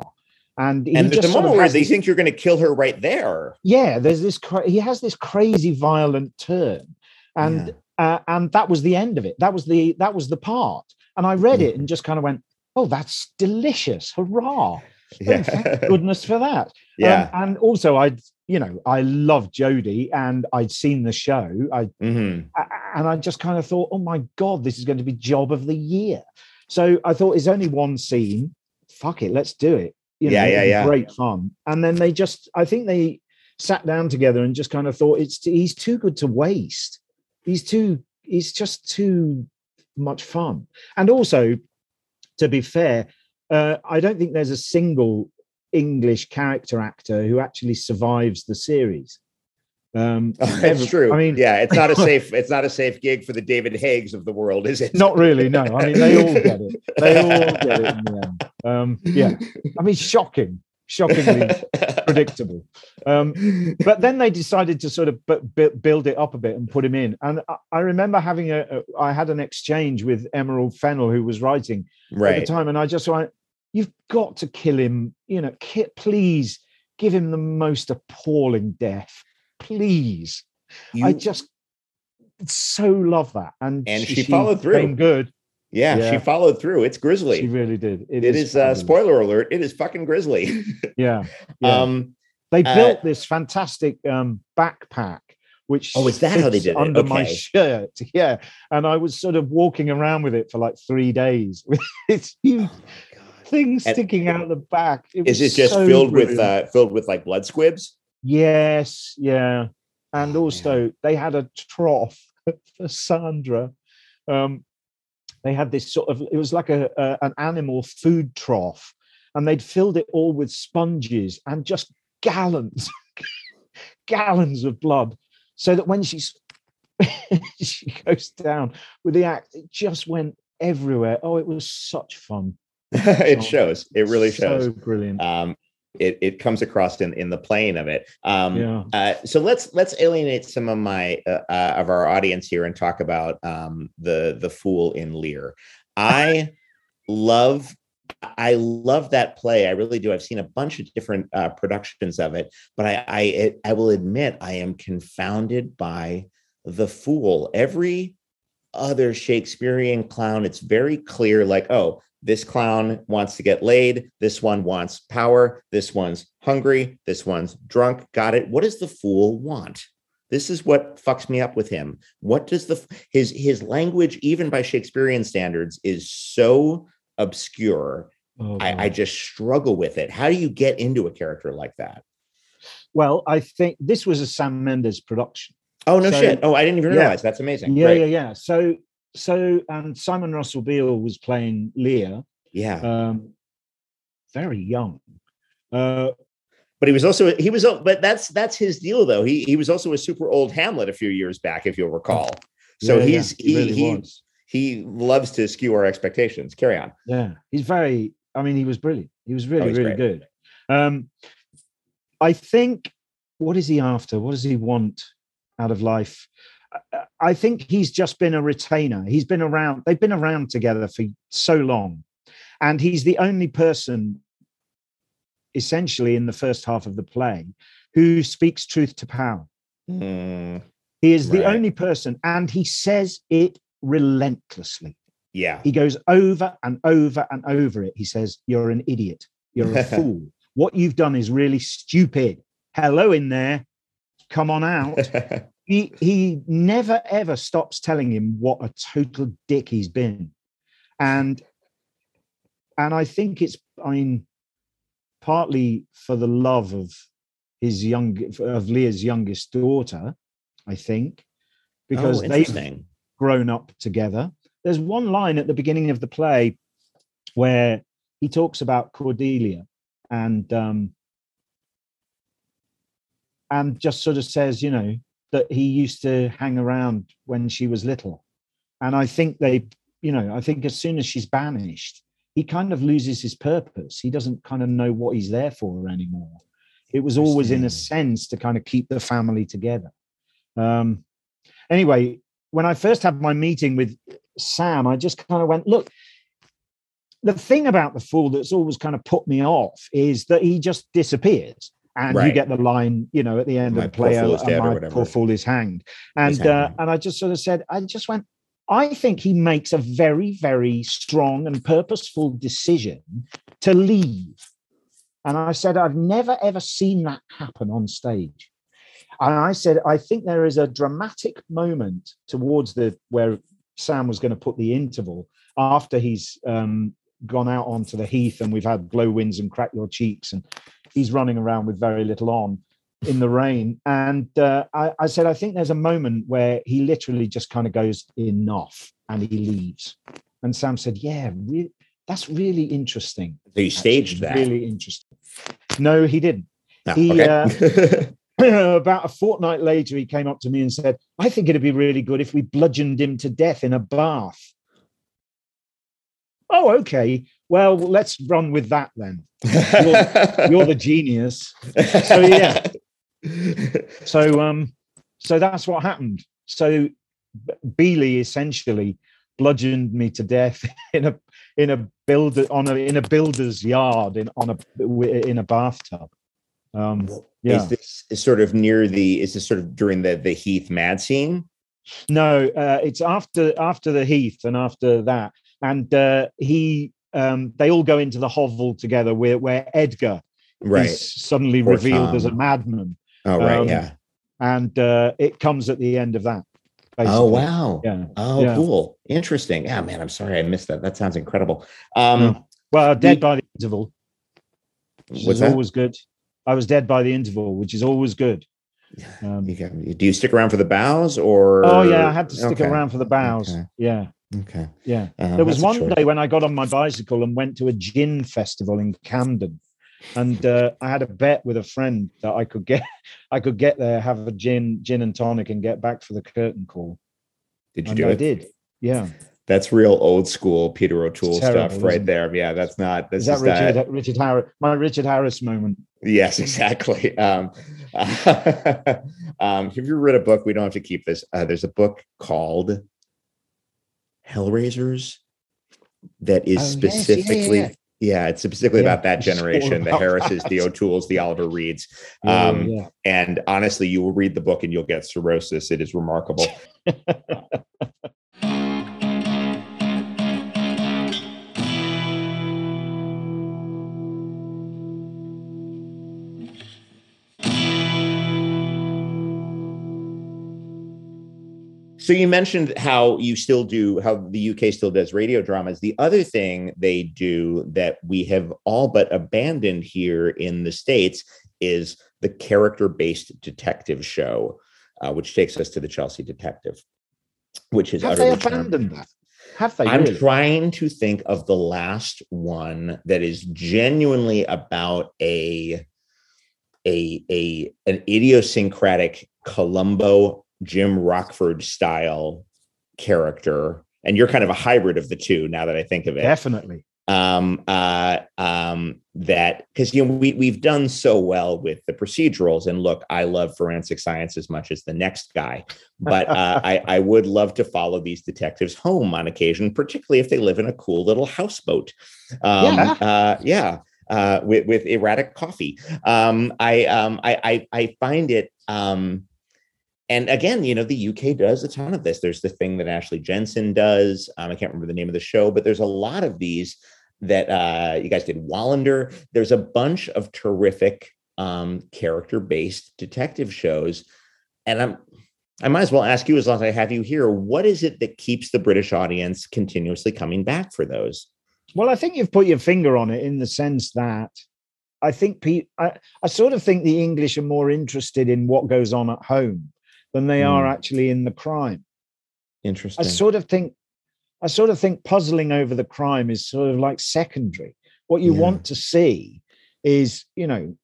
and he and there's just a moment where they think you're going to kill her right there. Yeah, there's this. Cra- he has this crazy violent turn, and yeah. uh, and that was the end of it. That was the that was the part. And I read mm. it and just kind of went, "Oh, that's delicious! Hurrah! Yeah. Oh, thank goodness for that." Yeah, um, and also I, you know, I love Jodie, and I'd seen the show. I. Mm-hmm. I and I just kind of thought, oh my God, this is going to be job of the year. So I thought, it's only one scene. Fuck it, let's do it. You know, yeah, yeah, yeah. Great fun. And then they just, I think they sat down together and just kind of thought, it's he's too good to waste. He's too, he's just too much fun. And also, to be fair, uh, I don't think there's a single English character actor who actually survives the series. Um, oh, that's every, true. I mean, yeah, it's not a safe, it's not a safe gig for the David Higgs of the world, is it? Not really. No, I mean, they all get it. They all get it in the end. Um, yeah, I mean, shocking, shockingly predictable. Um, but then they decided to sort of b- b- build it up a bit and put him in. And I, I remember having a, a, I had an exchange with Emerald Fennell, who was writing right. at the time, and I just went, "You've got to kill him, you know. Ki- please give him the most appalling death." Please, you, I just so love that, and and she, she followed through. Good, yeah, yeah, she followed through. It's grisly. She really did. It, it is. is uh, spoiler alert. It is fucking grisly. yeah, yeah. Um, they uh, built this fantastic um, backpack, which oh, is that how they did it? Under okay. my shirt? Yeah, and I was sort of walking around with it for like three days with this huge oh, thing sticking and, out the back. It is it just so filled rude. with uh, filled with like blood squibs? Yes, yeah, and also oh, they had a trough for Sandra. Um, they had this sort of, it was like a, a an animal food trough, and they'd filled it all with sponges and just gallons, gallons of blood, so that when she's she goes down with the axe, it just went everywhere. Oh, it was such fun. it oh, shows. It really shows. So brilliant. Um, It it comes across in, in the playing of it. Um, yeah. uh, so let's let's alienate some of my uh, uh, of our audience here and talk about um, the the Fool in Lear. I love I love that play. I really do. I've seen a bunch of different uh, productions of it, but I I I will admit I am confounded by the Fool. Every other Shakespearean clown, it's very clear. Like oh. This clown wants to get laid. This one wants power. This one's hungry. This one's drunk. Got it. What does the fool want? This is what fucks me up with him. What does the his his language, even by Shakespearean standards, is so obscure. Oh, I, I just struggle with it. How do you get into a character like that? Well, I think this was a Sam Mendes production. Oh no so, shit! Oh, I didn't even realize. Yeah. That's amazing. Yeah, right. yeah, yeah. So. So, and Simon Russell Beale was playing Lear. Yeah. Um, very young. Uh, but he was also, he was, but that's, that's his deal though. He, he was also a super old Hamlet a few years back, if you'll recall. So yeah, he's, yeah, he, really he, was. he loves to skew our expectations. Carry on. Yeah. He's very, I mean, he was brilliant. He was really, oh, really great. good. Um, I think, what is he after? What does he want out of life? I think he's just been a retainer. He's been around. They've been around together for so long. And he's the only person, essentially, in the first half of the play, who speaks truth to power. Mm, he is right. the only person, and he says it relentlessly. Yeah. He goes over and over and over it. He says, "You're an idiot. You're a fool. What you've done is really stupid. Hello in there. Come on out." He he never, ever stops telling him what a total dick he's been. And, and I think it's, I mean, partly for the love of his young, of Lear's youngest daughter, I think, because oh, they've grown up together. There's one line at the beginning of the play where he talks about Cordelia and, um, and just sort of says, you know, that he used to hang around when she was little. And I think they, you know, I think as soon as she's banished, he kind of loses his purpose. He doesn't kind of know what he's there for anymore. It was always in a sense to kind of keep the family together. Um, anyway, when I first had my meeting with Sam, I just kind of went, look, the thing about the Fool that's always kind of put me off is that he just disappears. And right. you get the line, you know, at the end my of the play, oh, my poor fool is hanged. And uh, and I just sort of said, I just went, I think he makes a very, very strong and purposeful decision to leave. And I said, I've never, ever seen that happen on stage. And I said, I think there is a dramatic moment towards the where Sam was going to put the interval after he's um, gone out onto the heath and we've had blow winds and crack your cheeks and he's running around with very little on in the rain. And uh, I, I said, I think there's a moment where he literally just kind of goes enough and he leaves. And Sam said, yeah, re- that's really interesting. So you staged that? Really interesting. No, he didn't. No, he, okay. uh, About a fortnight later, he came up to me and said, I think it'd be really good if we bludgeoned him to death in a bath. Oh, okay. Well, let's run with that then. You're, you're the genius. So, yeah. So, um, so that's what happened. So, Beely essentially bludgeoned me to death in a in a builder on a in a builder's yard in on a in a bathtub. Um, yeah. Is this is sort of near the? Is this sort of during the the Heath mad scene? No, uh, it's after after the Heath and after that, and uh, he um, they all go into the hovel together, where where Edgar right. is suddenly Poor revealed Tom. as a madman. Oh right, um, yeah, and uh, it comes at the end of that. Basically. Oh wow! Yeah. Oh yeah. Cool, interesting. Yeah, man, I'm sorry I missed that. That sounds incredible. Um, yeah. Well, dead the, by the interval. Which was that? Always good. I was dead by the interval, which is always good. Um, you can, do you stick around for the bows or? Oh yeah, I had to stick okay. around for the bows. Okay. Yeah. Okay. Yeah. Um, there was one day when I got on my bicycle and went to a gin festival in Camden, and uh, I had a bet with a friend that I could get, I could get there, have a gin, gin and tonic, and get back for the curtain call. Did you and do I it? I did. Yeah. That's real old school Peter O'Toole terrible, stuff right there. Yeah, that's not. That's that Richard, not... Richard Harris, my Richard Harris moment. Yes, exactly. Um, uh, um, have you read a book? We don't have to keep this. Uh, there's a book called Hellraisers that is oh, specifically, yes, yeah, yeah. yeah, it's specifically yeah, about that generation, the Harrises, that. the O'Tooles, the Oliver Reeds. Um, yeah, yeah. And honestly, you will read the book and you'll get cirrhosis. It is remarkable. So you mentioned how you still do, how the U K still does radio dramas. The other thing they do that we have all but abandoned here in the States is the character-based detective show, uh, which takes us to The Chelsea Detective, which is utterly abandoned that. Have they? I'm really? trying to think of the last one that is genuinely about a a a an idiosyncratic Columbo. Jim Rockford style character, and you're kind of a hybrid of the two now that I think of it. Definitely. Um, uh, um, that because you know we we've done so well with the procedurals, and look, I love forensic science as much as the next guy, but uh, I, I would love to follow these detectives home on occasion, particularly if they live in a cool little houseboat. Um, yeah. Uh, yeah. Uh, with with erratic coffee. Um, I um I I, I find it. Um, And again, you know, the U K does a ton of this. There's the thing that Ashley Jensen does. Um, I can't remember the name of the show, but there's a lot of these that uh, you guys did. Wallander. There's a bunch of terrific um, character-based detective shows. And I'm, I might as well ask you, as long as I have you here, what is it that keeps the British audience continuously coming back for those? Well, I think you've put your finger on it in the sense that I think pe- I, I sort of think the English are more interested in what goes on at home than they are actually in the crime. Interesting. I sort of think, I sort of think puzzling over the crime is sort of like secondary. What you yeah. want to see is, you know,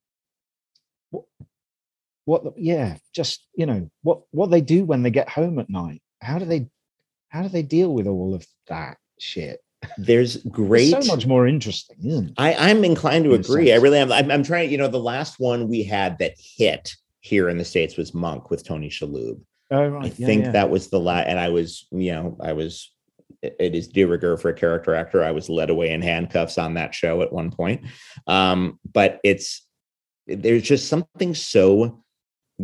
what, what, the, yeah, just you know what what they do when they get home at night. How do they, how do they deal with all of that shit? There's great, it's so much more interesting, isn't it? I, I'm inclined to in agree. I really am. I'm, I'm trying. You know, the last one we had that hit here in the States was Monk with Tony Shalhoub. Oh, right. I yeah, think yeah. that was the last, and I was, you know, I was, it is de rigueur for a character actor. I was led away in handcuffs on that show at one point. Um, but it's, there's just something so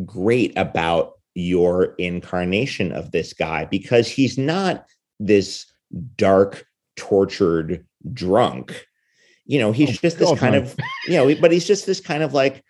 great about your incarnation of this guy, because he's not this dark, tortured drunk, you know, he's oh, just God, this kind man. of, you know, but he's just this kind of like,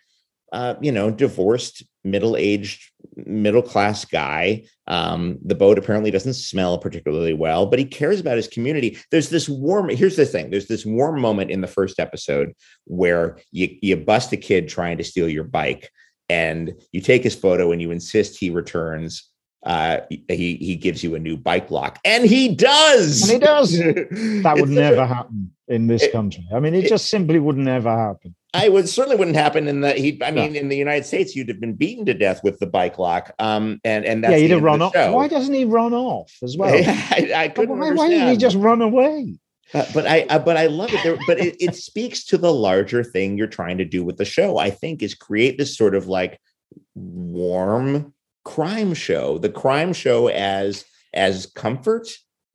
uh, you know, divorced, middle-aged, middle-class guy. Um, the boat apparently doesn't smell particularly well, but he cares about his community. There's this warm, here's the thing. There's this warm moment in the first episode where you, you bust a kid trying to steal your bike and you take his photo and you insist he returns. Uh, he, he gives you a new bike lock, and he does. And he does. That would never happen in this it, country. I mean, it, it just simply wouldn't ever happen. I would certainly wouldn't happen in the, he, I mean, no. in the United States, you'd have been beaten to death with the bike lock. Um, and, and that's yeah, you'd have run off. Why doesn't he run off as well? I, I couldn't why, why didn't he just run away? Uh, but I, uh, but I love it. There, but it, it speaks to the larger thing you're trying to do with the show, I think, is create this sort of like warm crime show, the crime show as as comfort.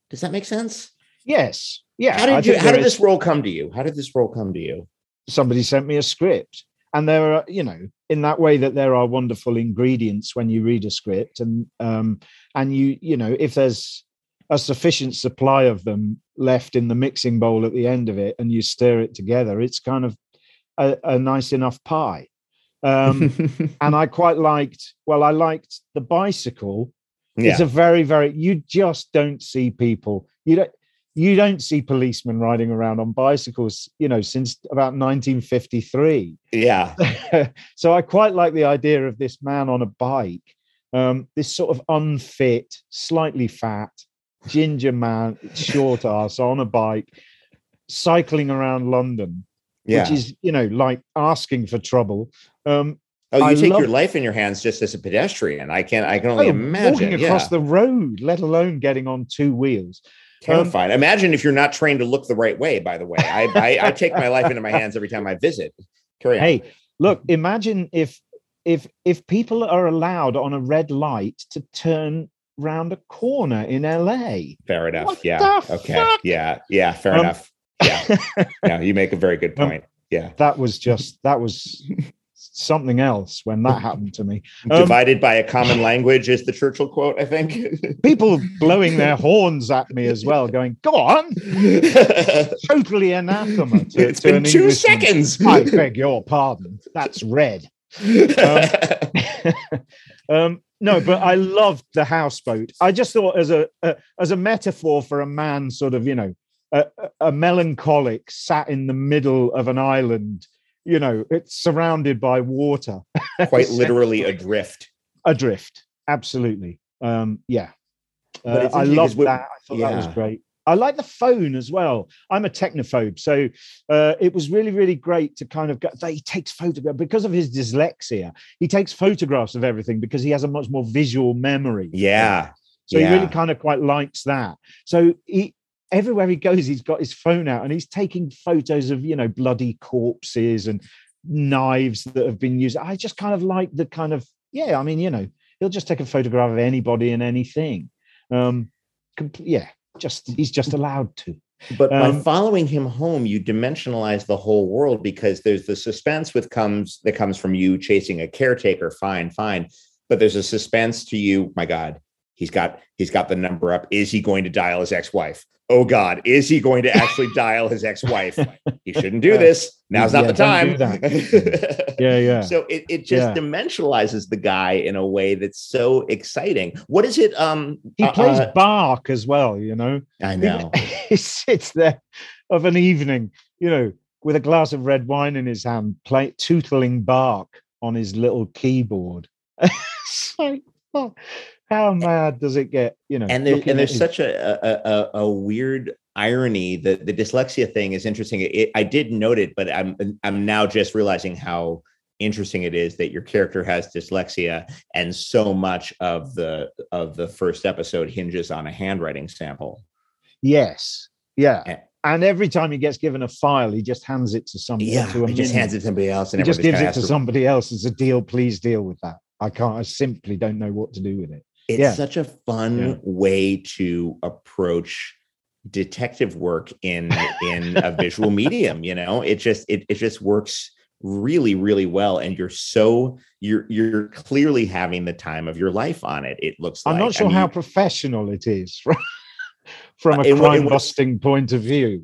Does that make sense? Yes. Yeah. How did you how did is... this role come to you? How did this role come to you? Somebody sent me a script, and there are, you know, in that way that there are wonderful ingredients when you read a script, and um and you you know, if there's a sufficient supply of them left in the mixing bowl at the end of it and you stir it together, it's kind of a, a nice enough pie. um and I quite liked well I liked the bicycle. Yeah. It's a very very you just don't see people you don't you don't see policemen riding around on bicycles, you know, since about nineteen fifty-three. Yeah. So I quite like the idea of this man on a bike, um this sort of unfit, slightly fat, ginger man, short ass on a bike cycling around London. Yeah. Which is, you know, like asking for trouble. Um, oh, you I take love... your life in your hands just as a pedestrian. I can I can only oh, imagine. Walking across yeah. the road, let alone getting on two wheels. Terrifying. Um, imagine if you're not trained to look the right way, by the way. I, I, I take my life into my hands every time I visit. Carry on. Hey, look, imagine if, if, if people are allowed on a red light to turn round a corner in L A. Fair enough. What yeah. Okay. Fuck? Yeah. Yeah. Fair um, enough. Yeah. Yeah, you make a very good point. Um, yeah. That was just that was something else when that happened to me. Um, Divided by a common language is the Churchill quote, I think. People blowing their horns at me as well, going, "Go on." Totally anathema. To, it's to been two English seconds. I beg your pardon. That's red. Um, um, no, but I loved the houseboat. I just thought as a, a as a metaphor for a man, sort of, you know. A, a melancholic sat in the middle of an island, you know, it's surrounded by water. Quite literally adrift. Adrift, absolutely. Um, yeah. Uh, I loved that. I thought yeah. that was great. I like the phone as well. I'm a technophobe. So uh, it was really, really great to kind of go, he takes photographs, because of his dyslexia, he takes photographs of everything because he has a much more visual memory. Yeah. So yeah. he really kind of quite likes that. So he, everywhere he goes, he's got his phone out and he's taking photos of, you know, bloody corpses and knives that have been used. I just kind of like the kind of, yeah, I mean, you know, he'll just take a photograph of anybody and anything. Um, compl- yeah, just he's just allowed to. But um, by following him home, you dimensionalize the whole world, because there's the suspense with comes that comes from you chasing a caretaker. Fine, fine. But there's a suspense to you. My God, he's got he's got the number up. Is he going to dial his ex-wife? Oh God, is he going to actually dial his ex-wife? He shouldn't do this. Now's not yeah, the time. yeah, yeah. So it, it just yeah. dimensionalizes the guy in a way that's so exciting. What is it? Um, he uh, plays uh, Bach as well, you know? I know. He, he sits there of an evening, you know, with a glass of red wine in his hand, play, tootling Bach on his little keyboard. It's like, oh. How mad does it get, you know? And there's, and there's such a, a a weird irony that the dyslexia thing is interesting. It, I did note it, but I'm I'm now just realizing how interesting it is that your character has dyslexia, and so much of the of the first episode hinges on a handwriting sample. Yes, yeah. And, and every time he gets given a file, he just hands it to somebody. Yeah, to he just hands it to somebody else, and he just gives it to somebody else as a deal. Please deal with that. I can't. I simply don't know what to do with it. It's yeah. such a fun yeah. way to approach detective work in in a visual medium. You know, it just it it just works really, really well. And you're so you're you're clearly having the time of your life on it. It looks. I'm like. not sure I mean, how professional it is from, from a crime busting point of view.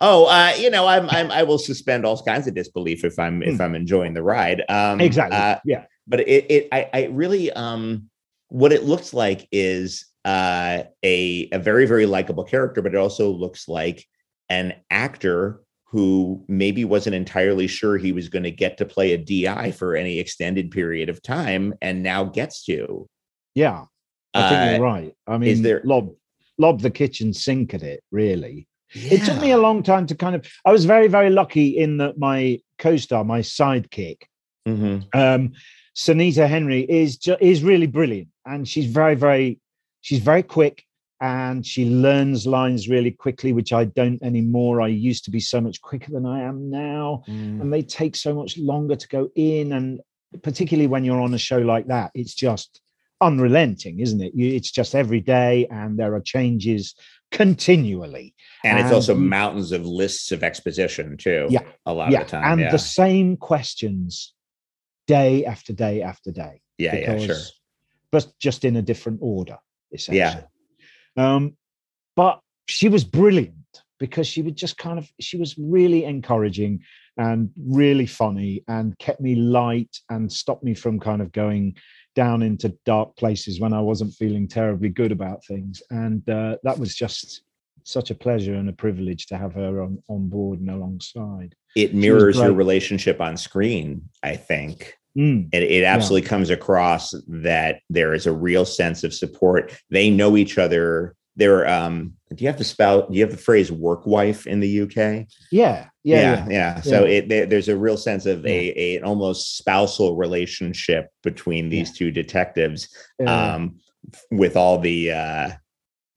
oh, uh, you know, I'm, I'm, I will suspend all kinds of disbelief if I'm, mm. if I'm enjoying the ride. Um, exactly. Uh, yeah. But it, it, I, I really, um, what it looks like is uh, a, a very, very likable character, but it also looks like an actor who maybe wasn't entirely sure he was going to get to play a D I for any extended period of time, and now gets to. Yeah, I think uh, you're right. I mean, there... lob, lob the kitchen sink at it, really. Yeah. It took me a long time to kind of... I was very, very lucky in that my co-star, my sidekick, mm-hmm. um, Sunita Henry, is ju- is really brilliant. And she's very, very... She's very quick. And she learns lines really quickly, which I don't anymore. I used to be so much quicker than I am now. Mm. And they take so much longer to go in. And particularly when you're on a show like that, it's just unrelenting, isn't it? You, it's just every day. And there are changes continually. And, and it's also mountains of lists of exposition, too. Yeah. A lot yeah. of the time. And yeah. the same questions day after day after day. Yeah, because, yeah, sure. But just in a different order, essentially. Yeah. Um, but she was brilliant because she would just kind of, she was really encouraging and really funny and kept me light and stopped me from kind of going down into dark places when I wasn't feeling terribly good about things. And uh, that was just such a pleasure and a privilege to have her on, on board and alongside. It mirrors your relationship on screen, I think. Mm. It, it absolutely yeah. comes across that there is a real sense of support. They know each other. They're, um, do you have to spout, do you have the phrase work wife in the U K? Yeah. Yeah. Yeah. yeah. yeah. So it, there, there's a real sense of yeah. a, a, an almost spousal relationship between these yeah. two detectives, yeah. um, with all the, uh,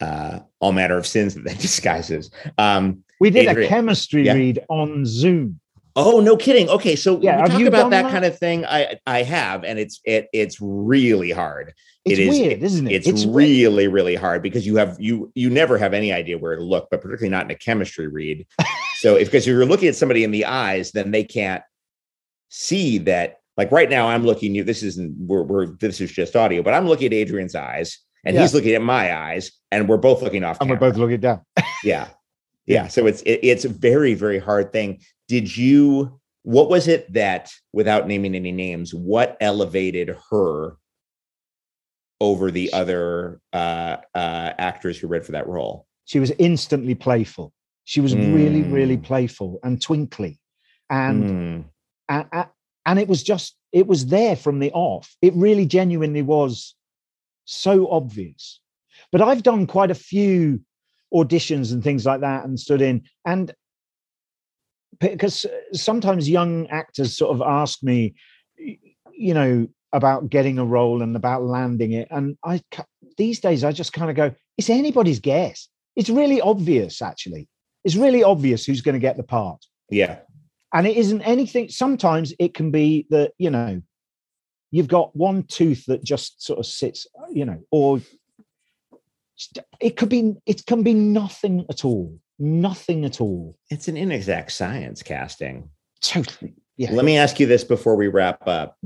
uh, all manner of sins that they disguises. Um, we did Adrian, a chemistry yeah. read on Zoom. Oh, no kidding. Okay, so yeah, we talk about that, that kind of thing. I I have, and it's it it's really hard. It's it is, weird, isn't it? It's, it's really, weird. really hard because you have you you never have any idea where to look, but particularly not in a chemistry read. So if because you're looking at somebody in the eyes, then they can't see that. Like right now, I'm looking you. This isn't we're we're this is just audio, but I'm looking at Adrian's eyes, and yeah. he's looking at my eyes, and we're both looking off. And camera. We're both looking down. yeah. Yeah. So it's it, it's a very, very hard thing. Did you, what was it that, without naming any names, what elevated her over the other uh, uh, actors who read for that role? She was instantly playful. She was mm. really, really playful and twinkly. And, mm. and, and it was just, it was there from the off. It really genuinely was so obvious. But I've done quite a few auditions and things like that and stood in and because sometimes young actors sort of ask me, you know, about getting a role and about landing it. And I, these days I just kind of go, it's anybody's guess. It's really obvious, actually. It's really obvious who's going to get the part. Yeah. And it isn't anything. Sometimes it can be that, you know, you've got one tooth that just sort of sits, you know, or it could be, it can be nothing at all. Nothing at all. It's an inexact science casting. Totally. Yeah. Let me ask you this before we wrap up.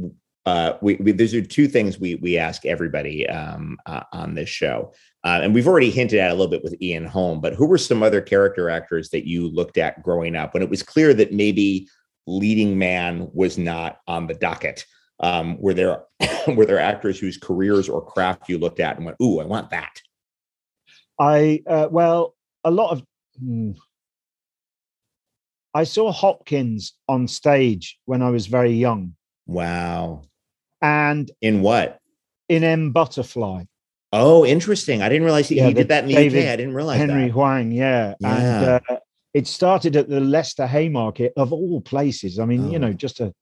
Uh, we, we these are two things we we ask everybody um, uh, on this show, uh, and we've already hinted at a little bit with Ian Holm. But who were some other character actors that you looked at growing up when it was clear that maybe leading man was not on the docket? Um, were there were there actors whose careers or craft you looked at and went, "Ooh, I want that"? I uh, well, a lot of. Mm. I saw Hopkins on stage when I was very young. Wow. And in what? In M Butterfly. Oh, interesting. I didn't realize he, yeah, he did that in the David U K. I didn't realize Henry that. Henry Hwang, yeah. yeah. And uh, it started at the Leicester Haymarket of all places. I mean, oh. you know, just a,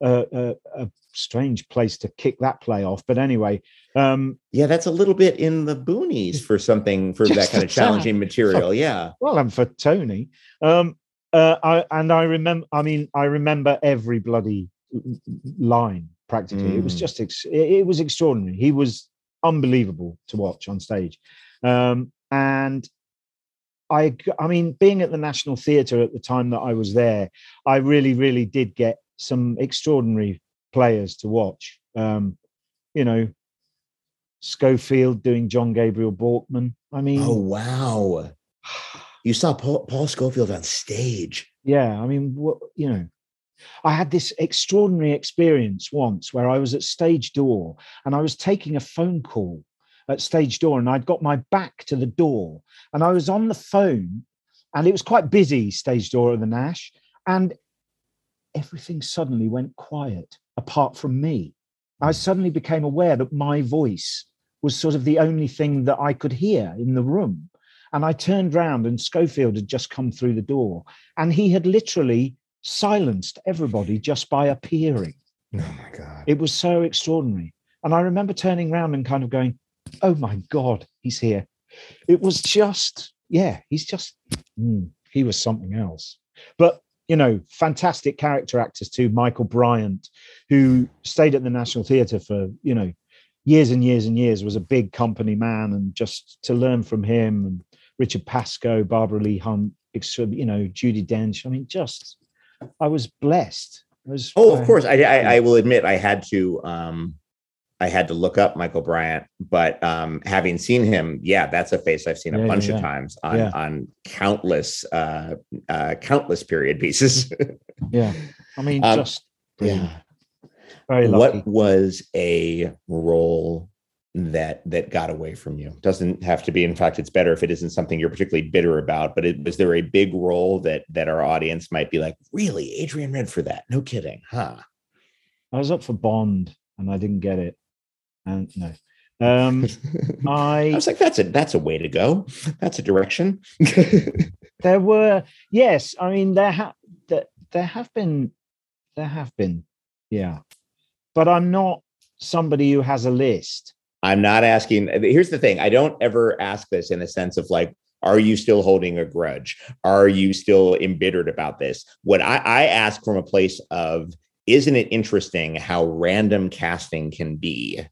a, a, a strange place to kick that play off. But anyway. Um, yeah, that's a little bit in the boonies for something, for that kind of challenging material. For, yeah. Well, and for Tony. Um, uh, I, and I remember, I mean, I remember every bloody line practically. Mm. It was just, ex- it was extraordinary. He was unbelievable to watch on stage. Um, and I, I mean, being at the National Theatre at the time that I was there, I really, really did get some extraordinary players to watch. Um, you know, Scofield doing John Gabriel Borkman. I mean, oh wow, You saw Paul, Paul Scofield on stage. Yeah, I mean, you know, I had this extraordinary experience once where I was at stage door and I was taking a phone call at stage door, and I'd got my back to the door and I was on the phone, and it was quite busy, stage door of the Nash, and everything suddenly went quiet apart from me. I suddenly became aware that my voice was sort of the only thing that I could hear in the room. And I turned round and Scofield had just come through the door, and he had literally silenced everybody just by appearing. Oh my God. It was so extraordinary. And I remember turning round and kind of going, oh my God, he's here. It was just, yeah, he's just, mm, he was something else. But, you know, fantastic character actors too. Michael Bryant, who stayed at the National Theatre for, you know, years and years and years, was a big company man, and just to learn from him, and Richard Pascoe, Barbara Lee Hunt, you know, Judy Dench. I mean, just, I was blessed. I was, oh, of course. I, I I will admit I had to um, I had to look up Michael Bryant, but um, having seen him, yeah, that's a face I've seen a yeah, bunch yeah, of yeah. times on yeah. on countless uh, uh, countless period pieces. yeah, I mean, um, just brilliant. yeah. Very lucky. What was a role that that got away from you? Doesn't have to be. In fact, it's better if it isn't something you're particularly bitter about. But it, was there a big role that that our audience might be like, really, Adrian Redford, that? No kidding, huh? I was up for Bond and I didn't get it. And no, um, I, I was like, that's a that's a way to go. That's a direction. There were yes, I mean there have there, there have been there have been yeah. But I'm not somebody who has a list. I'm not asking. Here's the thing. I don't ever ask this in a sense of like, are you still holding a grudge? Are you still embittered about this? What I, I ask from a place of, isn't it interesting how random casting can be?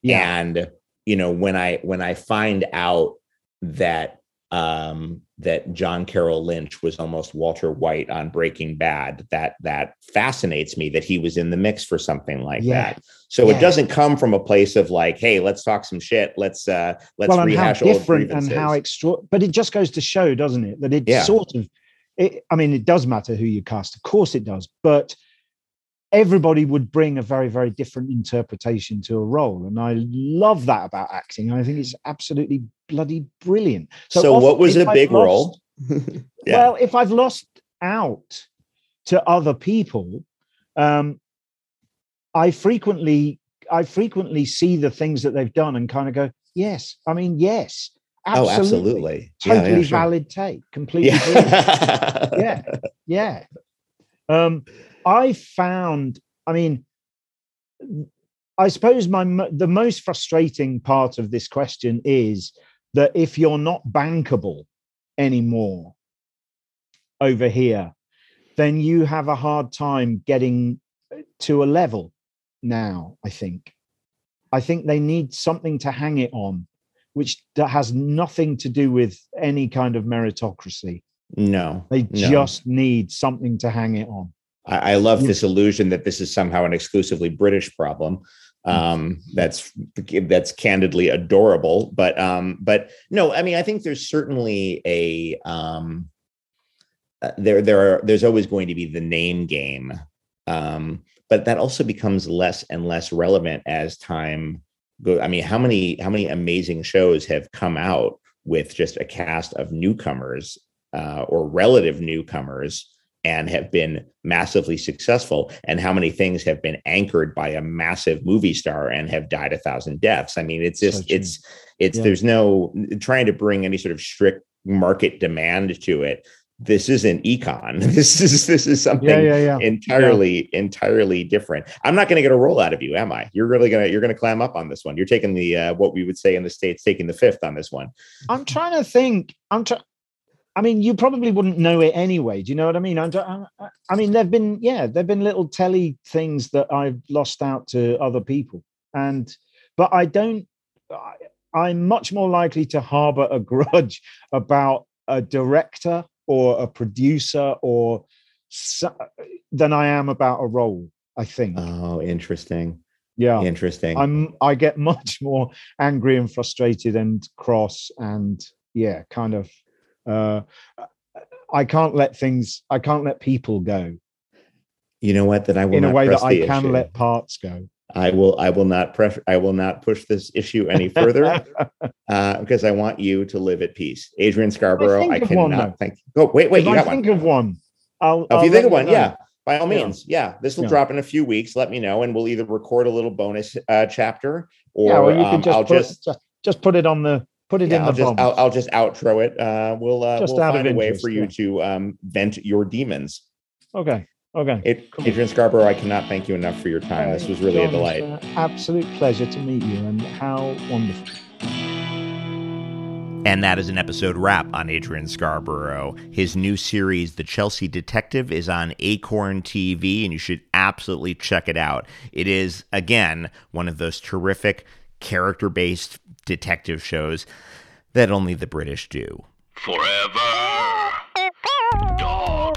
Yeah. And, you know, when I when I find out that um, that John Carroll Lynch was almost Walter White on Breaking Bad, that that fascinates me, that he was in the mix for something like yeah. that. So yeah. it doesn't come from a place of like, hey, let's talk some shit. Let's uh, let's well, rehash old grievances. And how extra- but it just goes to show, doesn't it? That it yeah. sort of, it, I mean, it does matter who you cast. Of course it does. But everybody would bring a very, very different interpretation to a role. And I love that about acting. I think it's absolutely bloody brilliant. So, so often, what was a I've big lost, role? yeah. Well, if I've lost out to other people, um, I frequently, I frequently see the things that they've done and kind of go, yes, I mean, yes, absolutely. Oh, absolutely. Totally yeah, yeah, sure. valid take, completely. Yeah. yeah. Yeah. Um, I found, I mean, I suppose my the most frustrating part of this question is that if you're not bankable anymore over here, then you have a hard time getting to a level now, I think. I think they need something to hang it on, which has nothing to do with any kind of meritocracy. No. They no. just need something to hang it on. I love this illusion that this is somehow an exclusively British problem. Um, that's that's candidly adorable, but um, but no, I mean, I think there's certainly a um, there there are there's always going to be the name game, um, but that also becomes less and less relevant as time goes. I mean, how many how many amazing shows have come out with just a cast of newcomers uh, or relative newcomers, and have been massively successful, and how many things have been anchored by a massive movie star and have died a thousand deaths. I mean, it's just, so it's, it's, yeah. there's no trying to bring any sort of strict market demand to it. This isn't econ. This is, this is something yeah, yeah, yeah. entirely, yeah. entirely different. I'm not going to get a roll out of you, am I? You're really going to, you're going to clam up on this one. You're taking the, uh, what we would say in the States, taking the fifth on this one. I'm trying to think, I'm trying, I mean, you probably wouldn't know it anyway. Do you know what I mean? I, I, I mean, there've been, yeah, there've been little telly things that I've lost out to other people, and but I don't. I, I'm much more likely to harbour a grudge about a director or a producer or so, than I am about a role, I think. Oh, interesting. Yeah, interesting. I'm. I get much more angry and frustrated and cross and yeah, kind of. Uh, I can't let things, I can't let people go. You know what? That I will in not a way that I can issue. Let parts go. I will. I will not press. I will not push this issue any further uh, because I want you to live at peace, Adrian Scarborough. I, I cannot thank. You. Oh, wait, wait. If you I got think one. of one. I'll, oh, I'll if you think of one, know. yeah. By all yeah. means, yeah. This will yeah. drop in a few weeks. Let me know, and we'll either record a little bonus uh, chapter, or, yeah, or you can um, just I'll put, just just put it on the put it yeah, in I'll the. Just, I'll, I'll just outro it. Uh, we'll uh, just we'll out find of interest, a way for you yeah. to um, vent your demons. Okay. Okay. It, Adrian Scarborough, I cannot thank you enough for your time. This was really John, a delight. It's an absolute pleasure to meet you, and how wonderful. And that is an episode wrap on Adrian Scarborough. His new series, The Chelsea Detective, is on Acorn T V, and you should absolutely check it out. It is, again, one of those terrific character-based detective shows that only the British do. Forever Dog.